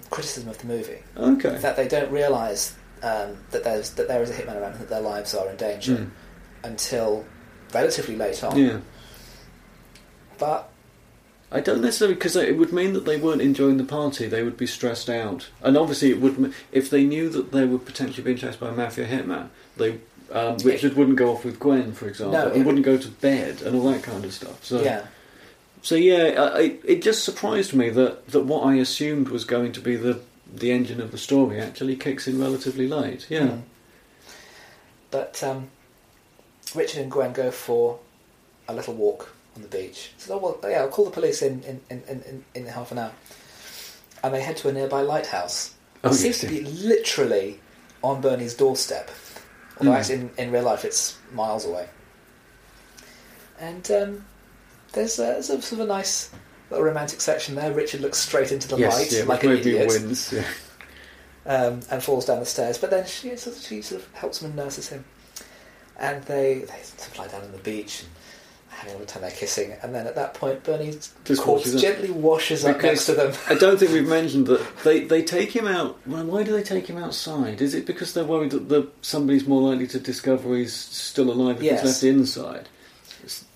criticism of the movie. Okay. That they don't realise that there is a hitman around and that their lives are in danger until... relatively late on. Yeah. But... I don't necessarily... Because it would mean that they weren't enjoying the party. They would be stressed out. And obviously it would... If they knew that they were potentially being chased by a mafia hitman, Richard wouldn't go off with Gwen, for example. No, he wouldn't go to bed and all that kind of stuff. So, yeah. So, yeah, it just surprised me that what I assumed was going to be the engine of the story actually kicks in relatively late. Yeah. Mm. But... Richard and Gwen go for a little walk on the beach. He says, I'll call the police in half an hour. And they head to a nearby lighthouse. It seems to be literally on Bernie's doorstep. Although actually in real life it's miles away. And there's a sort of a nice little romantic section there. Richard looks straight into the light like an idiot. Wins, yeah. And falls down the stairs. But then she sort of helps him and nurses him. And they lie down on the beach, having a little time, they're kissing, and then at that point, Bernie's corpse gently washes up next to them. I don't think we've mentioned that they take him out. Well, why do they take him outside? Is it because they're worried that somebody's more likely to discover he's still alive if he's left inside?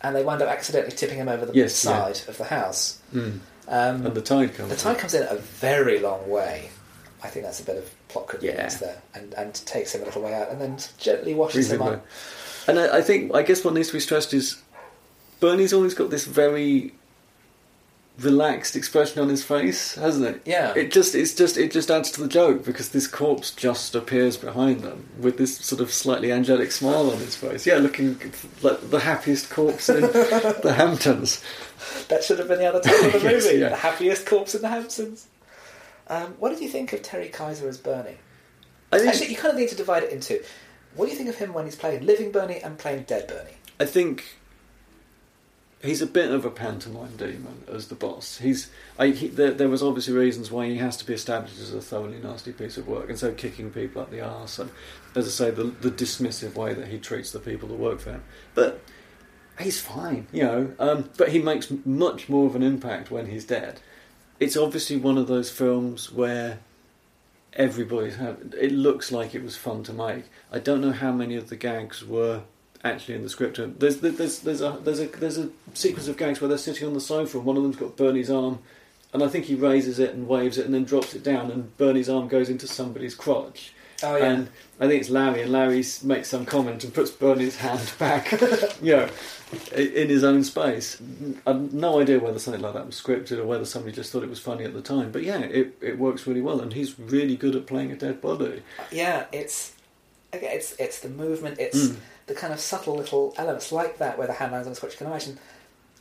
And they wind up accidentally tipping him over the side of the house. Mm. And the tide comes in. The tide comes in a very long way. I think that's a bit of plot convenience there, and takes him a little way out, and then gently washes him up. And I guess what needs to be stressed is Bernie's always got this very relaxed expression on his face, hasn't it? Yeah. It just adds to the joke because this corpse just appears behind them with this sort of slightly angelic smile on his face. Yeah, looking like the happiest corpse in the Hamptons. That should have been the other title of the movie. Yeah. The happiest corpse in the Hamptons. What did you think of Terry Kaiser as Bernie? Actually, you kind of need to divide it into... What do you think of him when he's playing living Bernie and playing dead Bernie? I think he's a bit of a pantomime demon as the boss. There was obviously reasons why he has to be established as a thoroughly nasty piece of work, and so kicking people up the arse and, as I say, the dismissive way that he treats the people that work for him. But he's fine, you know. But he makes much more of an impact when he's dead. It's obviously one of those films where everybody's having... It looks like it was fun to make. I don't know how many of the gags were actually in the script. There's a sequence of gags where they're sitting on the sofa and one of them's got Bernie's arm, and I think he raises it and waves it and then drops it down, and Bernie's arm goes into somebody's crotch. Oh, yeah. And I think it's Larry, and Larry makes some comment and puts Bernie's hand back, you know, in his own space. I've no idea whether something like that was scripted or whether somebody just thought it was funny at the time. But yeah, it works really well, and he's really good at playing a dead body. Yeah, it's the movement, it's the kind of subtle little elements like that where the hand lands on the switch. Can I imagine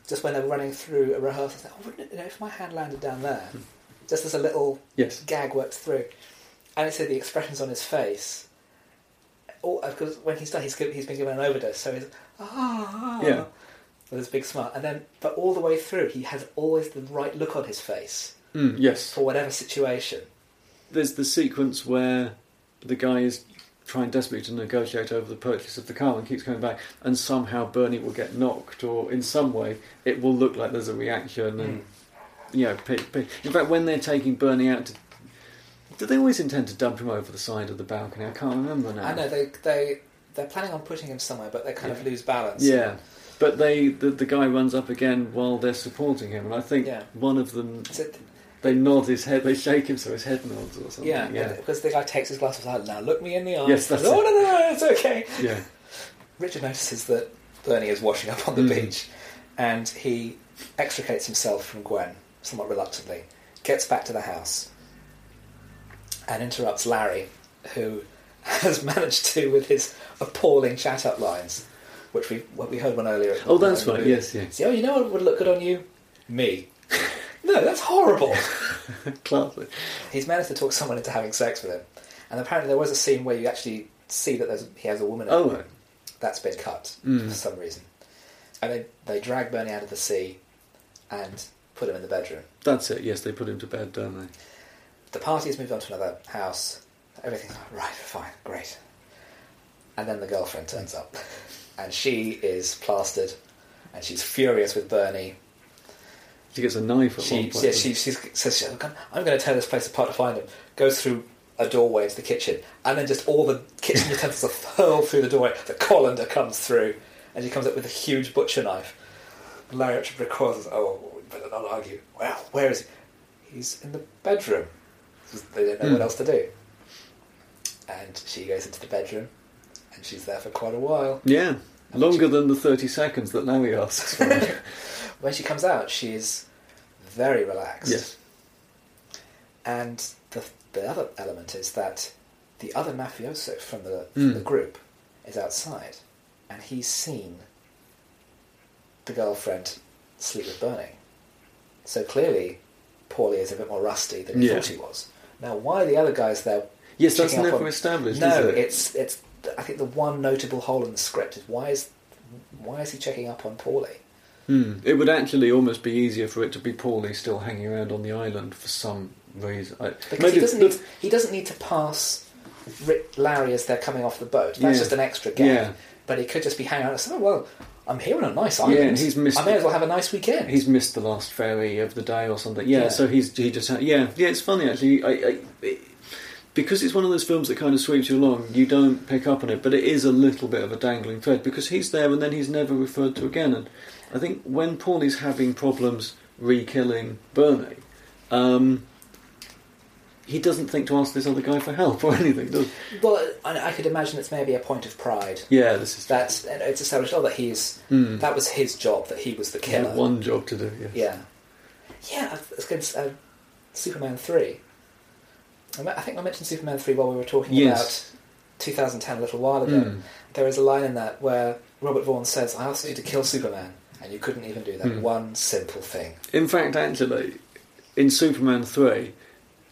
just when they're running through a rehearsal, I thought, oh, you know, if my hand landed down there, just as a little gag works through. And so the expressions on his face, because when he's done, he's been given an overdose, so he's with his big smile, and then but all the way through he has always the right look on his face, for whatever situation. There's the sequence where the guy is trying desperately to negotiate over the purchase of the car and keeps coming back, and somehow Bernie will get knocked, or in some way it will look like there's a reaction, and you know, in fact, when they're taking Bernie out to... Do they always intend to dump him over the side of the balcony? I can't remember now. I know they're planning on putting him somewhere, but they kind of lose balance. Yeah, but the guy runs up again while they're supporting him, and I think one of them they nod his head, they shake him so his head nods or something. Yeah, because the guy takes his glasses out, now look me in the eye. Yes, that's it. No, it's okay. Yeah. Richard notices that Bernie is washing up on the beach, and he extricates himself from Gwen somewhat reluctantly, gets back to the house, and interrupts Larry, who has managed to, with his appalling chat-up lines, which we heard one earlier. Oh, that's right, yes. See, oh, you know what would look good on you? Me. No, that's horrible. Classic. He's managed to talk someone into having sex with him. And apparently there was a scene where you actually see that he has a woman in him. That's been cut for some reason. And they drag Bernie out of the sea and put him in the bedroom. That's it, yes, they put him to bed, don't they? The party has moved on to another house. Everything's like, right, fine, great. And then the girlfriend turns up. And she is plastered. And she's furious with Bernie. She gets a knife at one point. Yeah, she says, I'm going to tear this place apart to find him. Goes through a doorway into the kitchen. And then just all the kitchen utensils are hurled through the doorway. The colander comes through. And she comes up with a huge butcher knife. And Larry Richard recoils. Oh, we better not argue. Well, where is he? He's in the bedroom. They don't know what else to do, and she goes into the bedroom, and she's there for quite a while. Yeah, longer than the 30 seconds that Larry asks for. When she comes out, she is very relaxed. Yes. And the other element is that the other mafioso from the group is outside, and he's seen the girlfriend sleep with Bernie. So clearly, Paulie is a bit more rusty than he thought he was. Now, why the other guy's there? Yes, that's never established. No, is it? it's. I think the one notable hole in the script is why is he checking up on Paulie? It would actually almost be easier for it to be Paulie still hanging around on the island for some reason. Because he doesn't need to pass Larry as they're coming off the boat. That's just an extra game. Yeah. But he could just be hanging out and say, "Oh well, I'm here on a nice island. Yeah, and he's missed. I may as well have a nice weekend." He's missed the last ferry of the day or something. Yeah, so he just it's funny actually. Because it's one of those films that kind of sweeps you along. You don't pick up on it, but it is a little bit of a dangling thread because he's there and then he's never referred to again. And I think when Paulie's having problems re-killing Bernie, he doesn't think to ask this other guy for help or anything, does he? Well, I could imagine it's maybe a point of pride. Yeah, this is... It's established that he's... That was his job, that he was the killer. Yeah, one job to do, yes. Yeah. Yeah, it's good. Superman 3. I think I mentioned Superman 3 while we were talking about 2010 a little while ago. There is a line in that where Robert Vaughn says, I asked you to kill Superman, and you couldn't even do that one simple thing. In fact, actually, in Superman 3...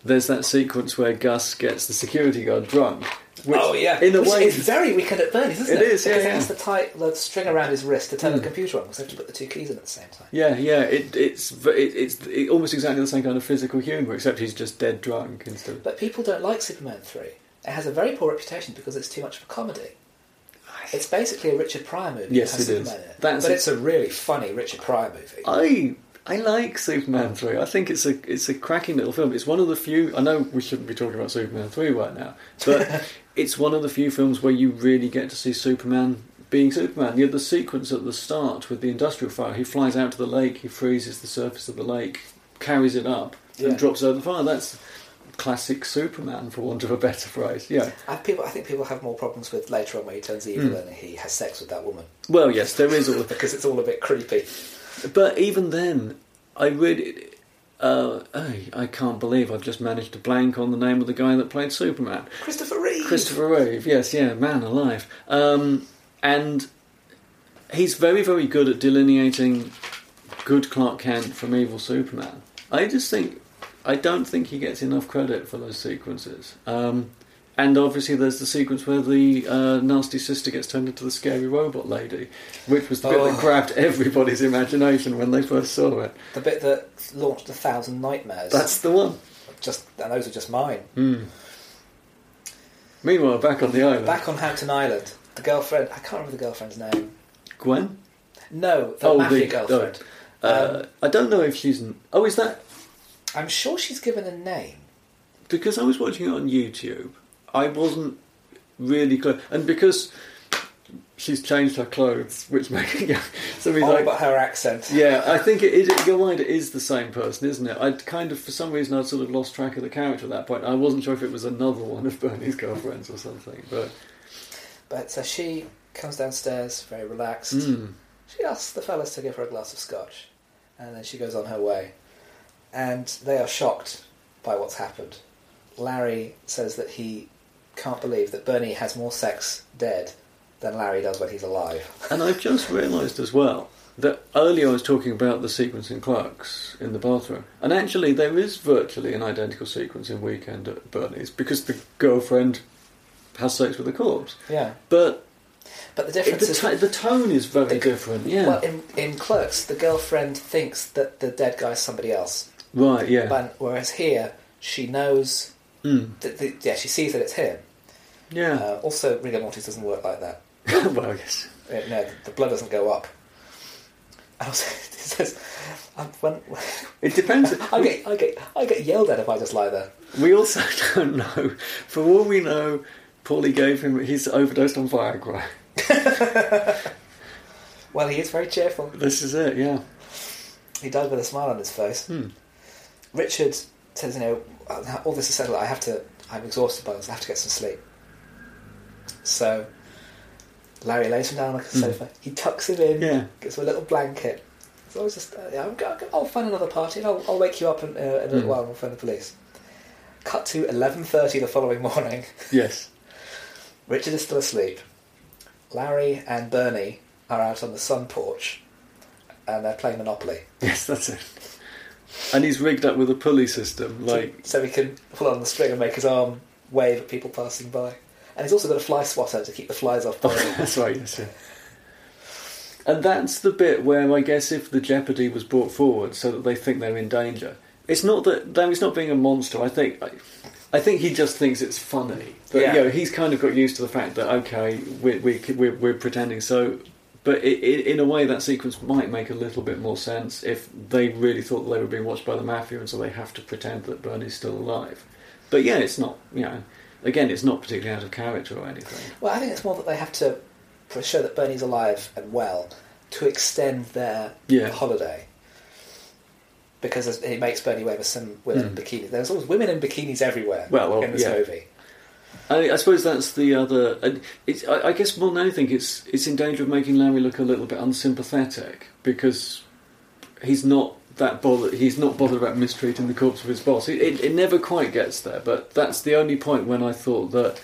there's that sequence where Gus gets the security guard drunk. Which, oh yeah, in a way, it's very Weekend at Bernie's, isn't it? It is, yeah. Because he has the string around his wrist to turn the computer on, because they have to put the two keys in at the same time. Yeah, yeah. It's almost exactly the same kind of physical humour, except he's just dead drunk instead. But people don't like Superman 3. It has a very poor reputation because it's too much of a comedy. It's basically a Richard Pryor movie. Yes, it is. But it's a really funny Richard Pryor movie. I like Superman 3. I think it's a cracking little film. It's one of the few... I know we shouldn't be talking about Superman 3 right now, but it's one of the few films where you really get to see Superman being Superman. You have the sequence at the start with the industrial fire. He flies out to the lake, he freezes the surface of the lake, carries it up, and drops over the fire. That's classic Superman, for want of a better phrase. Yeah, I think people have more problems with later on where he turns evil and he has sex with that woman. Well, yes, there is all... because it's all a bit creepy. But even then, I really... I can't believe I've just managed to blank on the name of the guy that played Superman. Christopher Reeve! Christopher Reeve, yes, yeah, man alive. And he's very, very good at delineating good Clark Kent from evil Superman. I don't think he gets enough credit for those sequences. And obviously there's the sequence where the nasty sister gets turned into the scary robot lady, which was the bit that grabbed everybody's imagination when they first saw it. The bit that launched 1,000 nightmares. That's the one. And those are just mine. Mm. Meanwhile, back on the island. Back on Hampton Island. The girlfriend... I can't remember the girlfriend's name. Gwen? No, the mafia girlfriend. No. I don't know if she's... Oh, is that... I'm sure she's given a name. Because I was watching it on YouTube, I wasn't really clear. And because she's changed her clothes, which makes... but her accent. Yeah, I think it is the same person, isn't it? I'd kind of, for some reason, I'd sort of lost track of the character at that point. I wasn't sure if it was another one of Bernie's girlfriends or something. But so she comes downstairs, very relaxed. Mm. She asks the fellas to give her a glass of scotch. And then she goes on her way. And they are shocked by what's happened. Larry says that he can't believe that Bernie has more sex dead than Larry does when he's alive. And I've just realised as well that earlier I was talking about the sequence in Clark's in the bathroom. And actually there is virtually an identical sequence in Weekend at Bernie's, because the girlfriend has sex with the corpse. Yeah. But the difference is... The tone is very different, yeah. Well, in Clerks, the girlfriend thinks that the dead guy is somebody else. Right, yeah. But whereas here, she knows... Mm. She sees that it's him. Yeah. Also, rigor mortis doesn't work like that. Well, yes. No, the blood doesn't go up. And also, it says... it depends... I get yelled at if I just lie there. We also don't know... For all we know, Paulie gave him... He's overdosed on Viagra. Well, he is very cheerful. This is it, yeah. He died with a smile on his face. Hmm. Richard says, all this is settled. I'm exhausted by this. I have to get some sleep. So Larry lays him down on a sofa. He tucks him in. Yeah. Gets him a little blanket. It's always just, I'll find another party. And I'll wake you up in a little while and we'll phone the police. Cut to 11:30 the following morning. Yes. Richard is still asleep. Larry and Bernie are out on the sun porch. And they're playing Monopoly. Yes, that's it. And he's rigged up with a pulley system, so he can pull on the string and make his arm wave at people passing by. And he's also got a fly swatter to keep the flies off. That's right, yes. Yeah. And that's the bit where I guess if the jeopardy was brought forward so that they think they're in danger, it's not that Larry's not being a monster. I think he just thinks it's funny. But yeah, he's kind of got used to the fact that okay, we're pretending so. But in a way, that sequence might make a little bit more sense if they really thought that they were being watched by the mafia, and so they have to pretend that Bernie's still alive. But yeah, it's not, again, it's not particularly out of character or anything. Well, I think it's more that they have to show that Bernie's alive and well to extend their holiday. Because it makes Bernie wave with some women in bikinis. There's always women in bikinis everywhere in this movie. I suppose that's the other... I guess more than anything, it's in danger of making Larry look a little bit unsympathetic, because he's not that bothered. He's not bothered about mistreating the corpse of his boss. It never quite gets there, but that's the only point when I thought that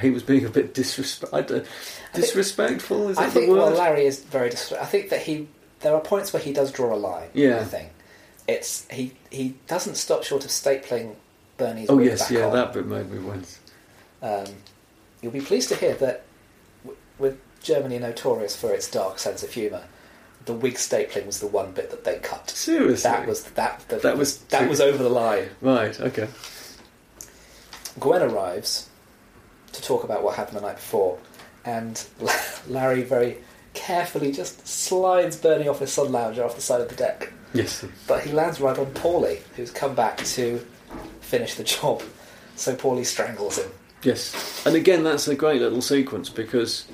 he was being a bit disrespectful. Is that the word? Well, Larry is very disrespectful. I think that there are points where he does draw a line. Yeah. I think he doesn't stop short of stapling Bernie's way back on. That bit made me wince. You'll be pleased to hear that with Germany notorious for its dark sense of humour, the wig stapling was the one bit that they cut. Seriously? That was over the line. Right, okay. Gwen arrives to talk about what happened the night before, and Larry very carefully just slides Bernie off his sun lounger off the side of the deck. Yes. But he lands right on Paulie, who's come back to finish the job. So Paulie strangles him. Yes. And again, that's a great little sequence, because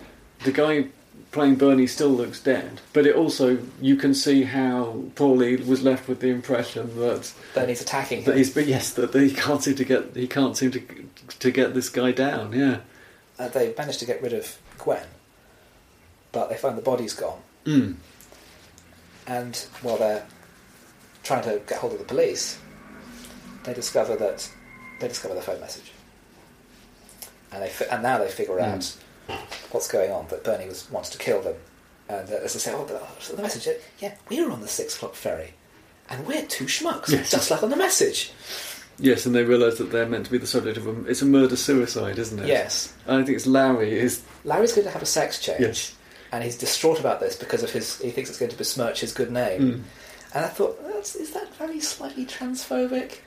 the guy playing Bernie still looks dead, but it also, you can see how Paulie was left with the impression that Bernie's attacking him. He can't seem to get this guy down. Yeah. They managed to get rid of Gwen, but they find the body's gone. Mm. And while they're trying to get hold of the police, they discover the phone message, and now they figure out what's going on. That Bernie wants to kill them, and as they say, so the message, we're on the 6 o'clock ferry, and we're two schmucks, just like on the message. Yes, and they realise that they're meant to be the subject of it's a murder-suicide, isn't it? Yes. And I think it's Larry. Larry's going to have a sex change, and he's distraught about this because of he thinks it's going to besmirch his good name. Mm. And I thought, is that very slightly transphobic?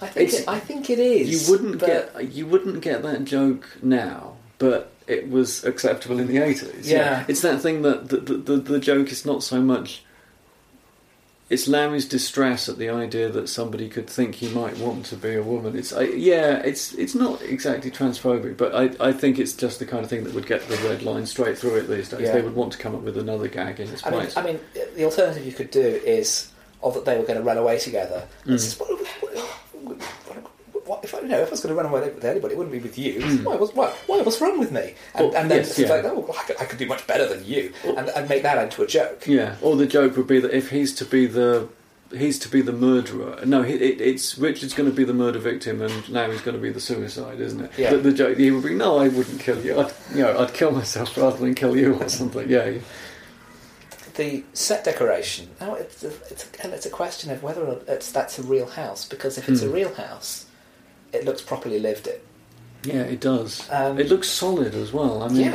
I think it is. You wouldn't get that joke now, but it was acceptable in the 80s. Yeah. It's that thing that the joke is not so much. It's Larry's distress at the idea that somebody could think he might want to be a woman. It's not exactly transphobic, but I think it's just the kind of thing that would get the red line straight through it these days. Yeah. They would want to come up with another gag in its place. I mean, the alternative you could do is that they were going to run away together. Mm. It's just, what if if I was going to run away with anybody, it wouldn't be with you. Mm. What's wrong with me? I could do much better than you, and make that into a joke. Yeah, or the joke would be that if he's to be the murderer. No, it's Richard's going to be the murder victim, and Larry's going to be the suicide, isn't it? Yeah. The joke he would be, no, I wouldn't kill you. I'd kill myself rather than kill you or something. Yeah. The set decoration. Now it's a question of whether that's a real house, because if it's a real house, it looks properly lived in. Yeah, it does. It looks solid as well. I mean,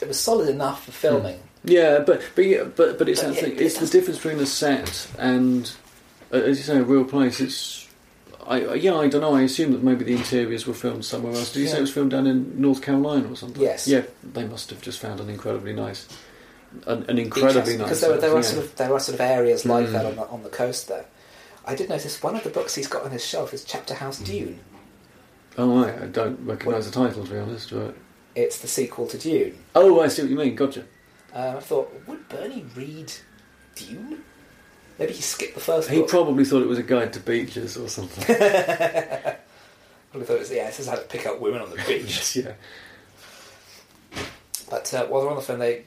it was solid enough for filming. Yeah, but it's that thing. It's the difference between a set and, as you say, a real place. I don't know. I assume that maybe the interiors were filmed somewhere else. Did you say it was filmed down in North Carolina or something? Yes. Yeah, they must have just found an incredibly nice because there are sort of areas like that on the coast there. I did notice one of the books he's got on his shelf is Chapterhouse Dune. Oh, right. I don't recognise the title, to be honest. But it's the sequel to Dune. Oh, I see what you mean. Gotcha. I thought, would Bernie read Dune? Maybe he skipped the first book. He probably thought it was a guide to beaches or something. Probably thought it was, it says how to pick up women on the beach. Yeah. But while they're on the phone, they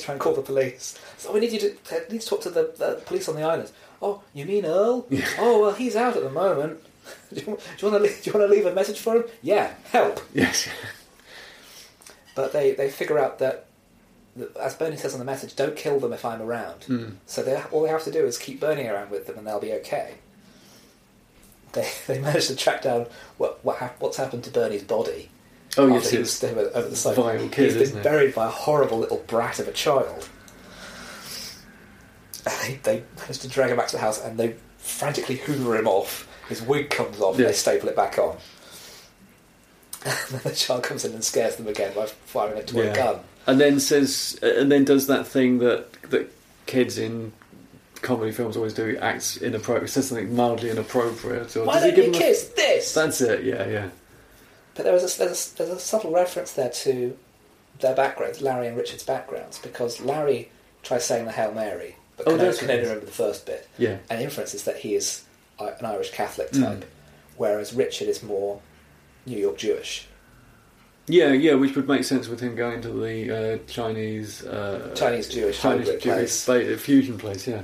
try and call the police. So we need you to talk to the police on the island. Oh, you mean Earl? Yeah. Oh, well, he's out at the moment. Do you want to leave a message for him? Yeah, help. Yes. But they figure out that, as Bernie says on the message, don't kill them if I'm around. Mm. So all they have to do is keep Bernie around with them, and they'll be okay. They manage to track down what's happened to Bernie's body. Oh, yes, over the side. Vile kid, he's been buried by a horrible little brat of a child. They manage to drag him back to the house, and they frantically hoover him off. His wig comes off, and they staple it back on. And then the child comes in and scares them again by firing a toy gun. And then does that thing that kids in comedy films always do, acts inappropriate, says something mildly inappropriate. Or, why don't you kiss this? That's it, yeah. But there's a subtle reference there to their backgrounds, Larry and Richard's backgrounds, because Larry tries saying the Hail Mary, but can only remember the first bit. Yeah. And the inference is that he is an Irish Catholic type, whereas Richard is more New York Jewish. Yeah, which would make sense with him going to the Chinese Jewish fusion place, yeah.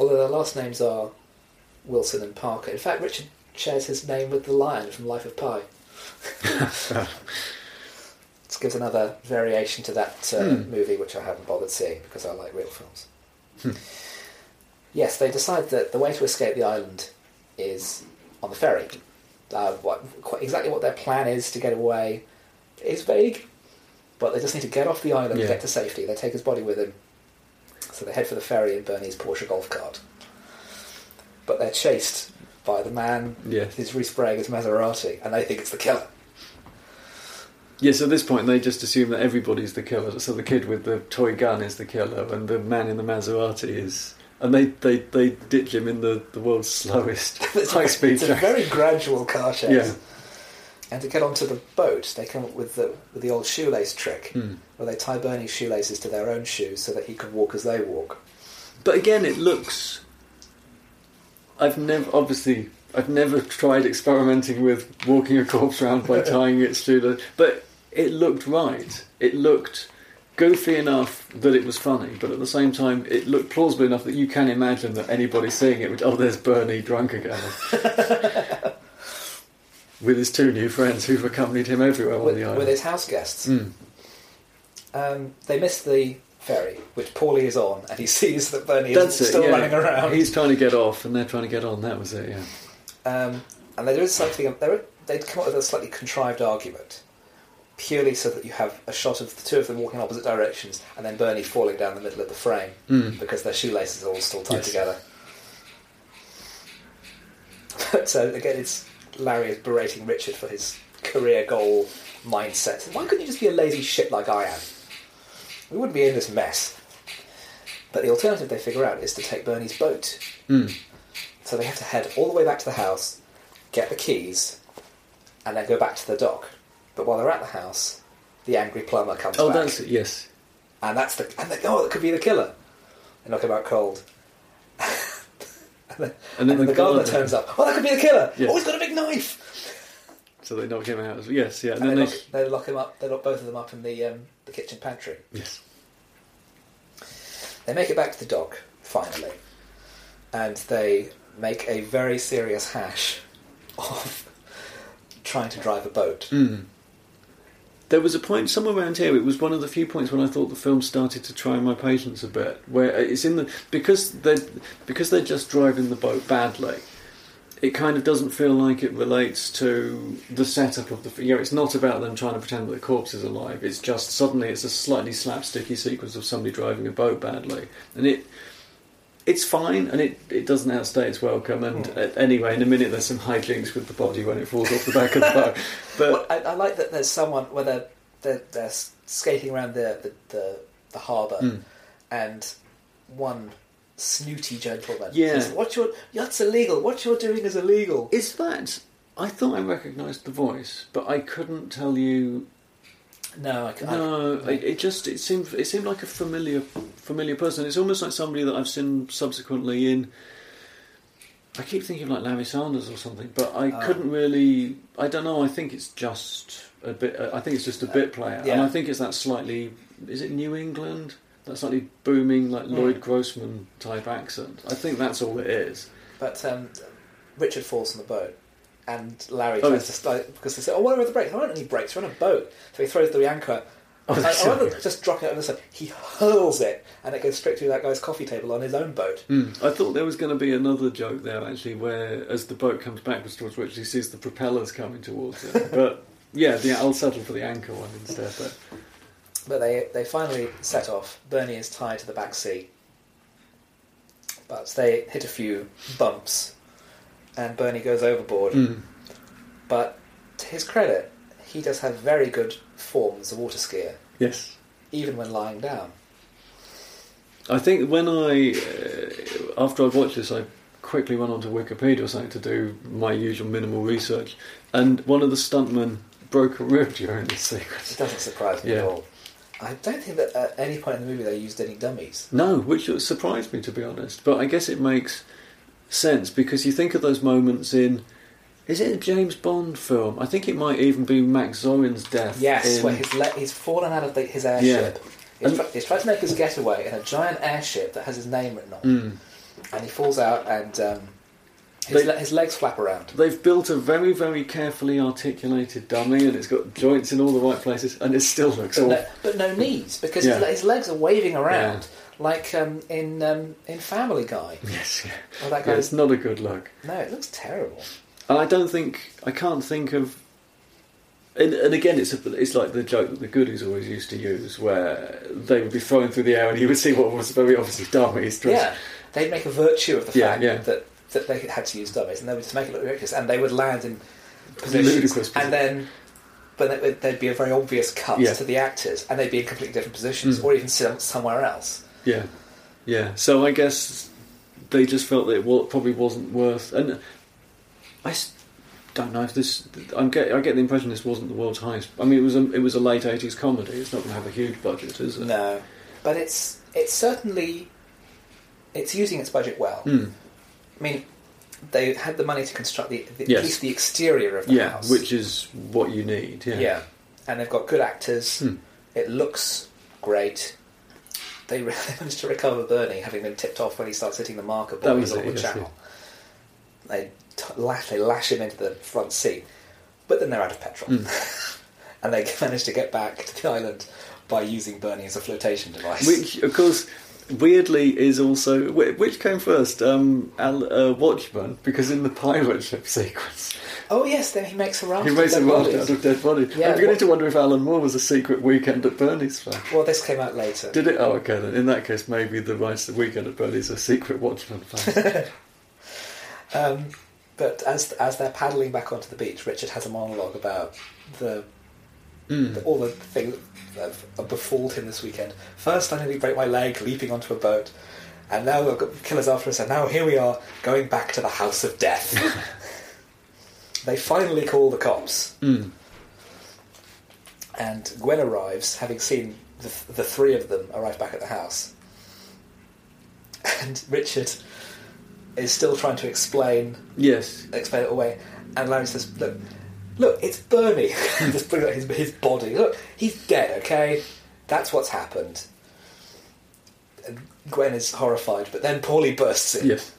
Although their last names are Wilson and Parker. In fact, Richard shares his name with the lion from Life of Pi. This gives another variation to that movie, which I haven't bothered seeing because I like real films. Yes, they decide that the way to escape the island is on the ferry. Exactly what their plan is to get away is vague, but they just need to get off the island and get to safety. They take his body with them, so they head for the ferry in Bernie's Porsche golf cart. But they're chased by the man who's respraying his Maserati, and they think it's the killer. Yes, at this point they just assume that everybody's the killer. So the kid with the toy gun is the killer, and the man in the Maserati is... And they ditch him in the world's slowest high-speed track. It's a very gradual car chase. Yeah. And to get onto the boat, they come up with the old shoelace trick, where they tie Bernie's shoelaces to their own shoes so that he can walk as they walk. But again, it looks... I've never tried experimenting with walking a corpse round by tying its shoelace, but it looked right. It looked... goofy enough that it was funny, but at the same time it looked plausible enough that you can imagine that anybody seeing it would, oh, there's Bernie drunk again with his two new friends who've accompanied him everywhere on the island with his house guests. They miss the ferry, which Paulie is on, and he sees that Bernie is still running around. He's trying to get off and they're trying to get on. That was it. And there is something they'd come up with a slightly contrived argument, purely so that you have a shot of the two of them walking in opposite directions and then Bernie falling down the middle of the frame because their shoelaces are all still tied together. So again, it's Larry is berating Richard for his career goal mindset. Why couldn't you just be a lazy shit like I am? We wouldn't be in this mess. But the alternative they figure out is to take Bernie's boat. So they have to head all the way back to the house, get the keys, and then go back to the dock. But while they're at the house, the angry plumber comes back. Oh, that's it, yes. And that's the... that could be the killer. They knock him out cold. and then the gardener turns up. Oh, that could be the killer! Yes. Oh, he's got a big knife! So they knock him out. Yes, yeah. And then they lock him up. They lock both of them up in the kitchen pantry. Yes. They make it back to the dock, finally. And they make a very serious hash of trying to drive a boat. There was a point somewhere around here, it was one of the few points when I thought the film started to try my patience a bit, where it's in the... Because they're just driving the boat badly, it kind of doesn't feel like it relates to the setup of the... You know, it's not about them trying to pretend that the corpse is alive, it's just suddenly it's a slightly slapsticky sequence of somebody driving a boat badly. And it's fine, and it doesn't outstay its welcome. And anyway, in a minute, there's some hijinks with the body when it falls off the back of the boat. But I like that there's someone where they're skating around the harbour, and one snooty gentleman says, "That's illegal. What you're doing is illegal." Is that? I thought I recognised the voice, but I couldn't tell you. It seemed like a familiar person. It's almost like somebody that I've seen subsequently in... I keep thinking of like Larry Sanders or something, but I couldn't really... I don't know, I think it's just a bit... I think it's just a bit player. Yeah. And I think it's that slightly... Is it New England? That slightly booming, like Lloyd Grossman type accent. I think that's all it is. But Richard falls on the boat. And Larry tries to start, because they say, what are the brakes? I don't need brakes, we're on a boat. So he throws the anchor. I remember just dropping it on the side. He hurls it, and it goes straight through that guy's coffee table on his own boat. I thought there was going to be another joke there, actually, where as the boat comes backwards towards Richard, he sees the propellers coming towards it. But yeah, I'll settle for the anchor one instead. But they finally set off. Bernie is tied to the back seat. But they hit a few bumps. And Bernie goes overboard. But to his credit, he does have very good form as a water skier. Yes. Even when lying down. I think when after I'd watched this, I quickly went onto Wikipedia or something to do my usual minimal research. And one of the stuntmen broke a rib during this sequence. It doesn't surprise me at all. I don't think that at any point in the movie they used any dummies. No, which surprised me, to be honest. But I guess it makes... sense, because you think of those moments in... Is it a James Bond film? I think it might even be Max Zorin's death. Yes, where he's fallen out of his airship. Yeah. He's tried to make his getaway in a giant airship that has his name written on it. And he falls out and his legs flap around. They've built a very, very carefully articulated dummy, and it's got joints in all the right places, and it still looks awful. But no knees, because his legs are waving around... like in Family Guy. Yes, oh, that guy. Yeah, it's not a good look. No, it looks terrible. And I can't think of. And again, it's like the joke that the Goodies always used to use, where they would be thrown through the air and you would see what was very obviously dummies dressed. Yeah, they'd make a virtue of the fact that they had to use dummies, and they would just make it look ridiculous, and they would land in positions, and then but there'd be a very obvious cut to the actors, and they'd be in completely different positions, or even somewhere else. Yeah, yeah. So I guess they just felt that it probably wasn't worth. And I don't know if this. I get the impression this wasn't the world's highest. I mean, it was a late 80s comedy. It's not going to have a huge budget, is it? No, but it's certainly it's using its budget well. Mm. I mean, they had the money to construct at least the exterior of the house, which is what you need. Yeah, yeah. And they've got good actors. Mm. It looks great. They managed to recover Bernie, having been tipped off when he starts hitting the marker boys on the channel. Yeah. They lash him into the front seat, but then they're out of petrol, and they manage to get back to the island by using Bernie as a flotation device, which of course weirdly is also which came first, Watchmen, because in the pirate ship sequence, oh yes, then he makes a raft out of dead bodies. Yeah, I'm beginning to wonder if Alan Moore was a secret Weekend at Bernie's fan. Well, this came out later, did it? Oh, okay, then in that case maybe the rights to Weekend at Bernie's are secret Watchmen fan. But as they're paddling back onto the beach, Richard has a monologue about all the things that have befooled him this weekend. First, I nearly break my leg leaping onto a boat, and now we've got killers after us, and now here we are going back to the house of death. They finally call the cops, and Gwen arrives, having seen the three of them arrive back at the house, and Richard is still trying to explain it away, and Larry says, look, it's Bernie. Just bring out his body. Look, he's dead, okay? That's what's happened. And Gwen is horrified, but then Paulie bursts in. Yes.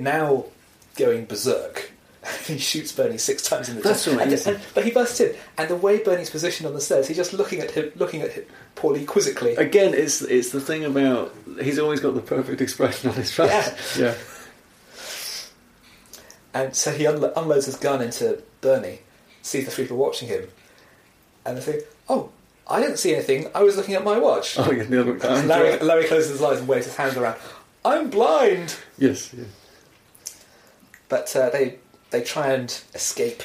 Now going berserk. He shoots Bernie 6 times in the chest. That's amazing. But he bursts in, and the way Bernie's positioned on the stairs, he's just looking at Paulie quizzically. Again, it's the thing about he's always got the perfect expression on his face. Yeah. And so he unloads his gun into Bernie, sees the 3 people watching him, and they think, "Oh, I didn't see anything. I was looking at my watch." Oh, yeah, Larry closes his eyes and waves his hands around. I'm blind. Yes. Yeah. But they try and escape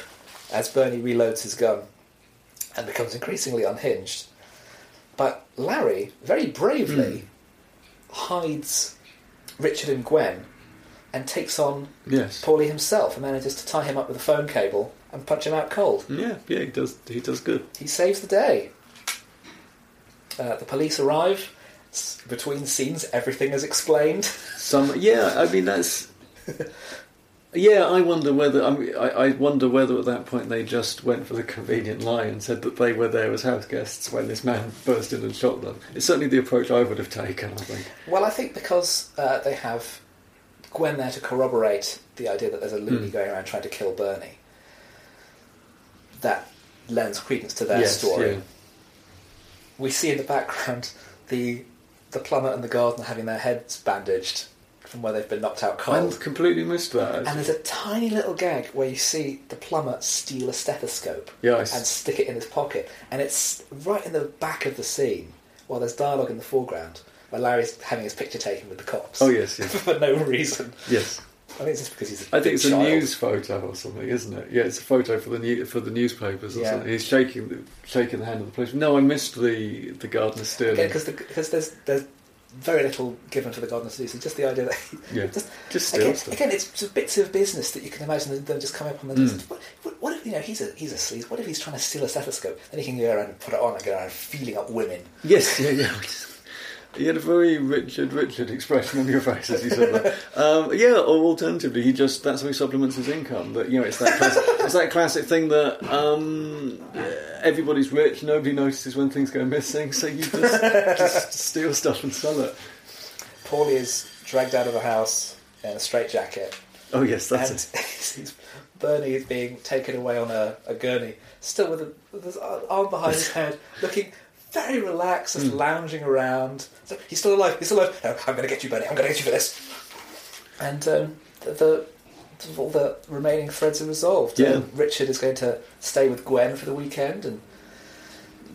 as Bernie reloads his gun and becomes increasingly unhinged. But Larry, very bravely, hides Richard and Gwen and takes on Paulie himself and manages to tie him up with a phone cable and punch him out cold. Yeah, he does good. He saves the day. The police arrive. Between scenes, everything is explained. That's... Yeah, I wonder whether at that point they just went for the convenient lie and said that they were there as house guests when this man burst in and shot them. It's certainly the approach I would have taken, I think. Well, I think because they have Gwen there to corroborate the idea that there's a loony going around trying to kill Bernie, that lends credence to their story. Yeah. We see in the background the plumber and the gardener having their heads bandaged from where they've been knocked out cold. I completely missed that. Actually. And there's a tiny little gag where you see the plumber steal a stethoscope and stick it in his pocket. And it's right in the back of the scene, while there's dialogue in the foreground, where Larry's having his picture taken with the cops. Oh, yes. For no reason. Yes. I think it's just because he's a news photo or something, isn't it? Yeah, it's a photo for the newspapers or something. He's shaking the hand of the police. No, I missed the gardener stealing. Yeah, because there's very little given to the gardener to do, so just the idea that again, it's just bits of business that you can imagine them just coming up on the list. What if he's a sleaze? What if he's trying to steal a stethoscope? Then he can go around and put it on and go around feeling up women. Yes, yeah. He had a very Richard expression on your face as he said that. Or alternatively, that's how he supplements his income. That it's that classic thing that everybody's rich, nobody notices when things go missing, so you just steal stuff and sell it. Paulie is dragged out of the house in a straitjacket. Oh yes, that's it. Bernie is being taken away on a gurney, still with his arm behind his head, looking very relaxed, just lounging around. So, he's still alive, he's still alive. No, I'm going to get you, Bernie, I'm going to get you for this. And all the remaining threads are resolved. Yeah. Richard is going to stay with Gwen for the weekend, and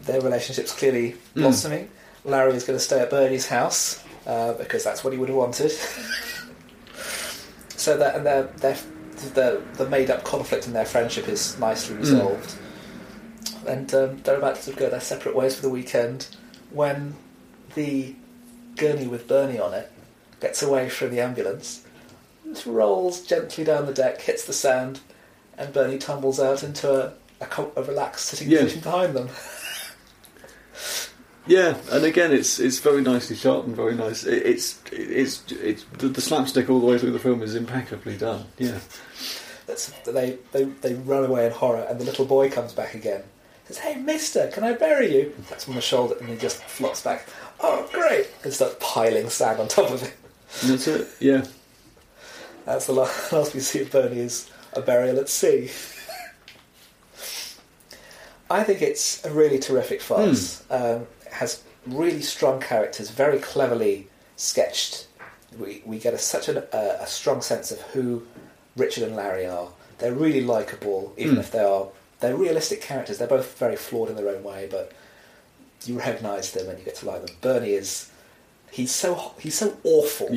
their relationship's clearly blossoming. Larry is going to stay at Bernie's house, because that's what he would have wanted. So that, and the made-up conflict in their friendship is nicely resolved. And they're about to sort of go their separate ways for the weekend when the gurney with Bernie on it gets away from the ambulance. It rolls gently down the deck, hits the sand, and Bernie tumbles out into a relaxed sitting position behind them. Yeah, and again, it's very nicely shot and very nice. It's the slapstick all the way through the film is impeccably done. Yeah, they run away in horror, and the little boy comes back again. Says, "Hey, Mister, can I bury you?" That's on the shoulder, and he just flops back. Oh, great! And starts piling sand on top of it. And that's it. Yeah, that's the last we see of Bernie is a burial at sea. I think it's a really terrific farce. It has really strong characters, very cleverly sketched. We get such a strong sense of who Richard and Larry are. They're really likeable, even if they're realistic characters. They're both very flawed in their own way, but you recognise them and you get to like them. Bernie is so awful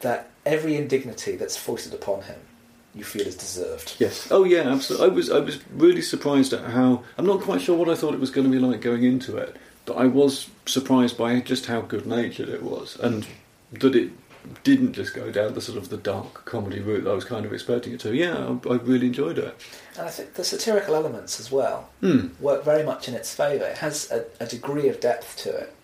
that every indignity that's foisted upon him you feel is deserved. Yes. Oh yeah, absolutely. I was really surprised at how... I'm not quite sure what I thought it was going to be like going into it, but I was surprised by just how good-natured it was, and that it didn't just go down the sort of the dark comedy route that I was kind of expecting it to. Yeah, I really enjoyed it. And I think the satirical elements as well work very much in its favour. It has a degree of depth to it.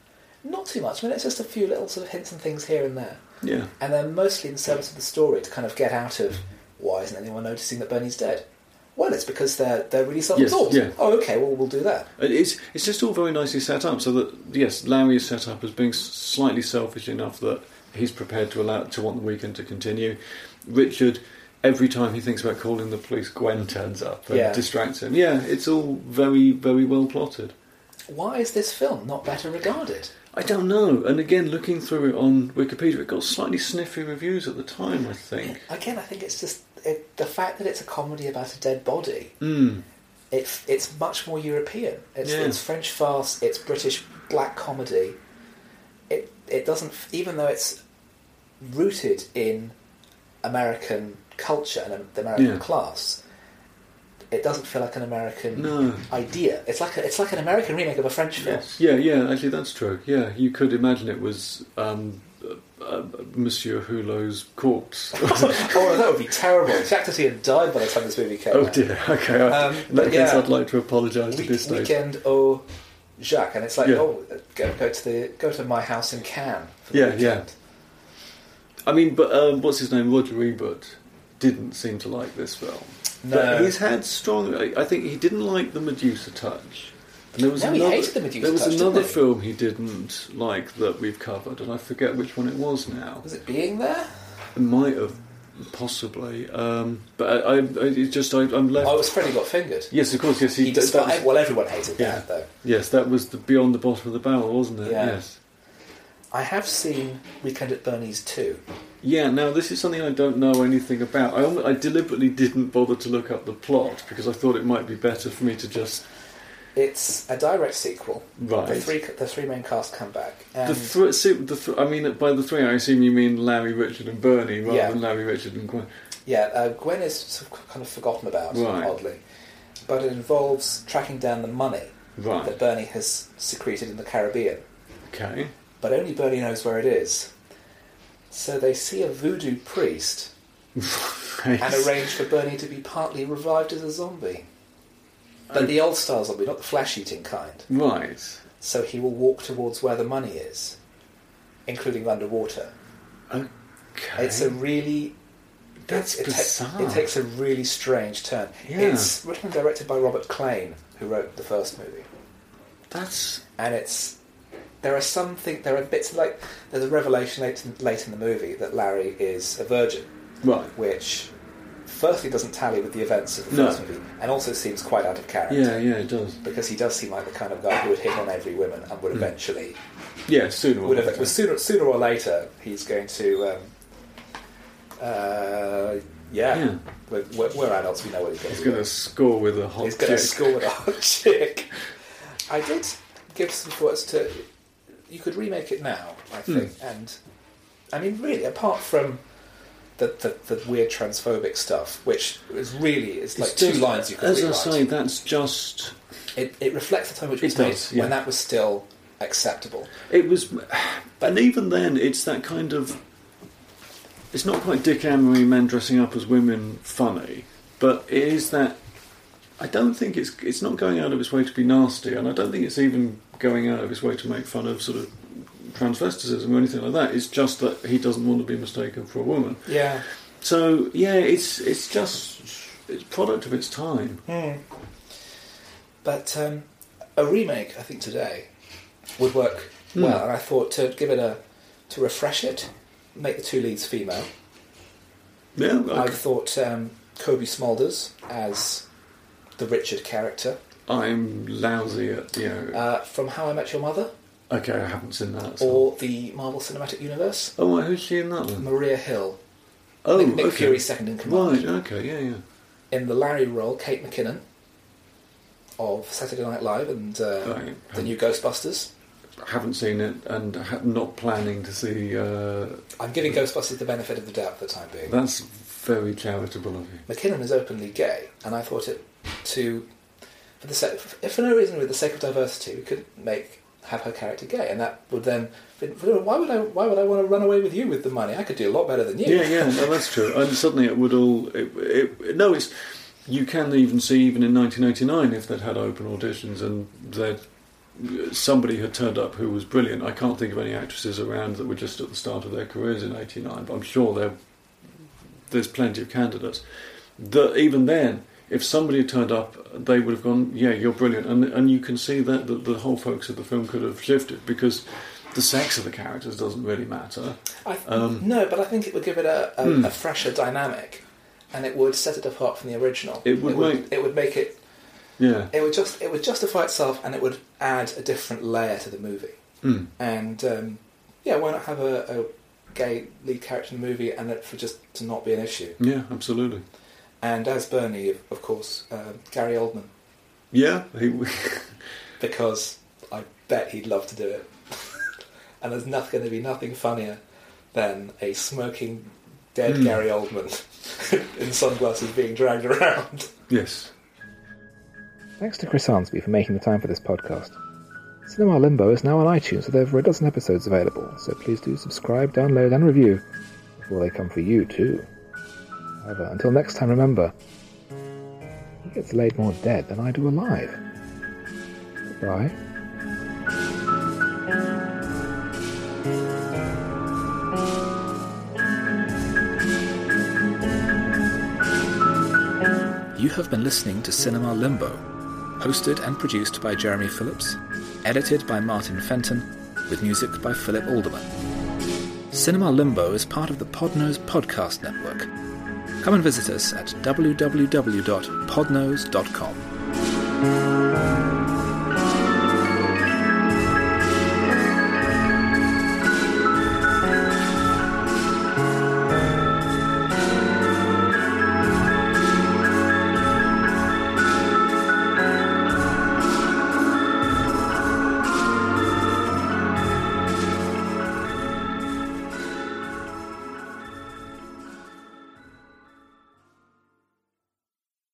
Not too much. I mean, it's just a few little sort of hints and things here and there. Yeah. And they're mostly in service of the story to kind of get out of... Why isn't anyone noticing that Bernie's dead? Well, it's because they're really self-absorbed. Yes, yeah. Oh, okay, well, we'll do that. It's just all very nicely set up, so that, yes, Larry is set up as being slightly selfish enough that he's prepared to want the weekend to continue. Richard, every time he thinks about calling the police, Gwen turns up and distracts him. Yeah, it's all very, very well plotted. Why is this film not better regarded? I don't know. And again, looking through it on Wikipedia, it got slightly sniffy reviews at the time, I think. Again, I think it's just... the fact that it's a comedy about a dead body, it's much more European. It's French farce, it's British black comedy. It doesn't, even though it's rooted in American culture and the American class, it doesn't feel like an American idea. It's like an American remake of a French film. Yeah, actually that's true. Yeah, you could imagine it was... Monsieur Hulot's corpse. Oh, that would be terrible. He had died by the time this movie came out. Oh dear. Okay. In that case, I'd like to apologise at this stage. Weekend au Jacques, and it's like, go to my house in Cannes. For the weekend. I mean, but what's his name? Roger Ebert didn't seem to like this film. No, but he's had strong. I think he didn't like The Medusa Touch. And there was he hated The Medusa Touch. There was another film he didn't like that we've covered, and I forget which one it was now. Was it Being There? It might have, possibly. But I'm left... Oh, it was Freddy Got Fingered. Yes, of course, yes. Everyone hated that, though. Yes, that was the Beyond the Bottom of the Barrel, wasn't it? Yeah. Yes. I have seen Weekend at Bernie's 2. Yeah, now this is something I don't know anything about. I deliberately didn't bother to look up the plot, because I thought it might be better for me to just... It's a direct sequel. Right. The three main cast come back. And by the three, I assume you mean Larry, Richard, and Bernie, rather than Larry, Richard, and Gwen. Yeah, Gwen is sort of kind of forgotten about, oddly, but it involves tracking down the money that Bernie has secreted in the Caribbean. Okay. But only Bernie knows where it is. So they see a voodoo priest and arrange for Bernie to be partly revived as a zombie. But the old-style zombie, not the flesh-eating kind. Right. So he will walk towards where the money is, including underwater. Okay. It's a really... That's bizarre. It takes a really strange turn. Yeah. It's written and directed by Robert Klein, who wrote the first movie. That's... And it's... There are bits like... There's a revelation late in the movie that Larry is a virgin. Right. Which firstly doesn't tally with the events of the first movie, and also seems quite out of character. Yeah, it does. Because he does seem like the kind of guy who would hit on every woman and would eventually... Yeah, sooner or later, he's going to... We're adults, we know what he's going to do. He's going to score with a hot chick. I did give some thoughts to... You could remake it now, I think. And, I mean, really, apart from... The weird transphobic stuff, which is really two lines you could rewrite. As I say, that's just it reflects the time which it was made when that was still acceptable. It was, and even then, it's that kind of. It's not quite Dick Amory men dressing up as women funny, but it is that. I don't think it's not going out of its way to be nasty, and I don't think it's even going out of its way to make fun of sort of transvesticism or anything like that. It's just that he doesn't want to be mistaken for a woman. Yeah. So yeah, it's just it's product of its time. But a remake, I think today would work well. And I thought to refresh it, make the two leads female. Yeah. Okay. I thought Kobe Smulders as the Richard character. I'm lousy at from How I Met Your Mother. Okay, I haven't seen that. Or the Marvel Cinematic Universe. Oh, well, who's she in that one? Maria Hill. Oh, Nick Fury's second in command. Right, okay, yeah. In the Larry role, Kate McKinnon of Saturday Night Live and the new Ghostbusters. I haven't seen it and I'm not planning to see... I'm giving Ghostbusters the benefit of the doubt for the time being. That's very charitable of you. McKinnon is openly gay, and I thought for no reason, with the sake of diversity, we could have her character gay, and that would then. Why would I want to run away with you with the money? I could do a lot better than you. Yeah, no, that's true. And suddenly it would all. You can even see even in 1989 if they'd had open auditions and somebody had turned up who was brilliant. I can't think of any actresses around that were just at the start of their careers in '89, but I'm sure there's plenty of candidates. That even then. If somebody had turned up, they would have gone, yeah, you're brilliant. And you can see that the whole focus of the film could have shifted because the sex of the characters doesn't really matter. But I think it would give it a fresher dynamic, and it would set it apart from the original. It would make it... Yeah. It would justify itself, and it would add a different layer to the movie. Mm. And, why not have a gay lead character in the movie and it for just to not be an issue? Yeah, absolutely. And as Bernie, of course, Gary Oldman. Yeah. Because I bet he'd love to do it. And there's going to be nothing funnier than a smoking, dead Gary Oldman in sunglasses being dragged around. Yes. Thanks to Chris Arnsby for making the time for this podcast. Cinema Limbo is now on iTunes with over a dozen episodes available, so please do subscribe, download and review before they come for you too. However, until next time, remember, he gets laid more dead than I do alive. Goodbye. You have been listening to Cinema Limbo, hosted and produced by Jeremy Phillips, edited by Martin Fenton, with music by Philip Alderman. Cinema Limbo is part of the Podnose Podcast Network. Come and visit us at www.podnose.com.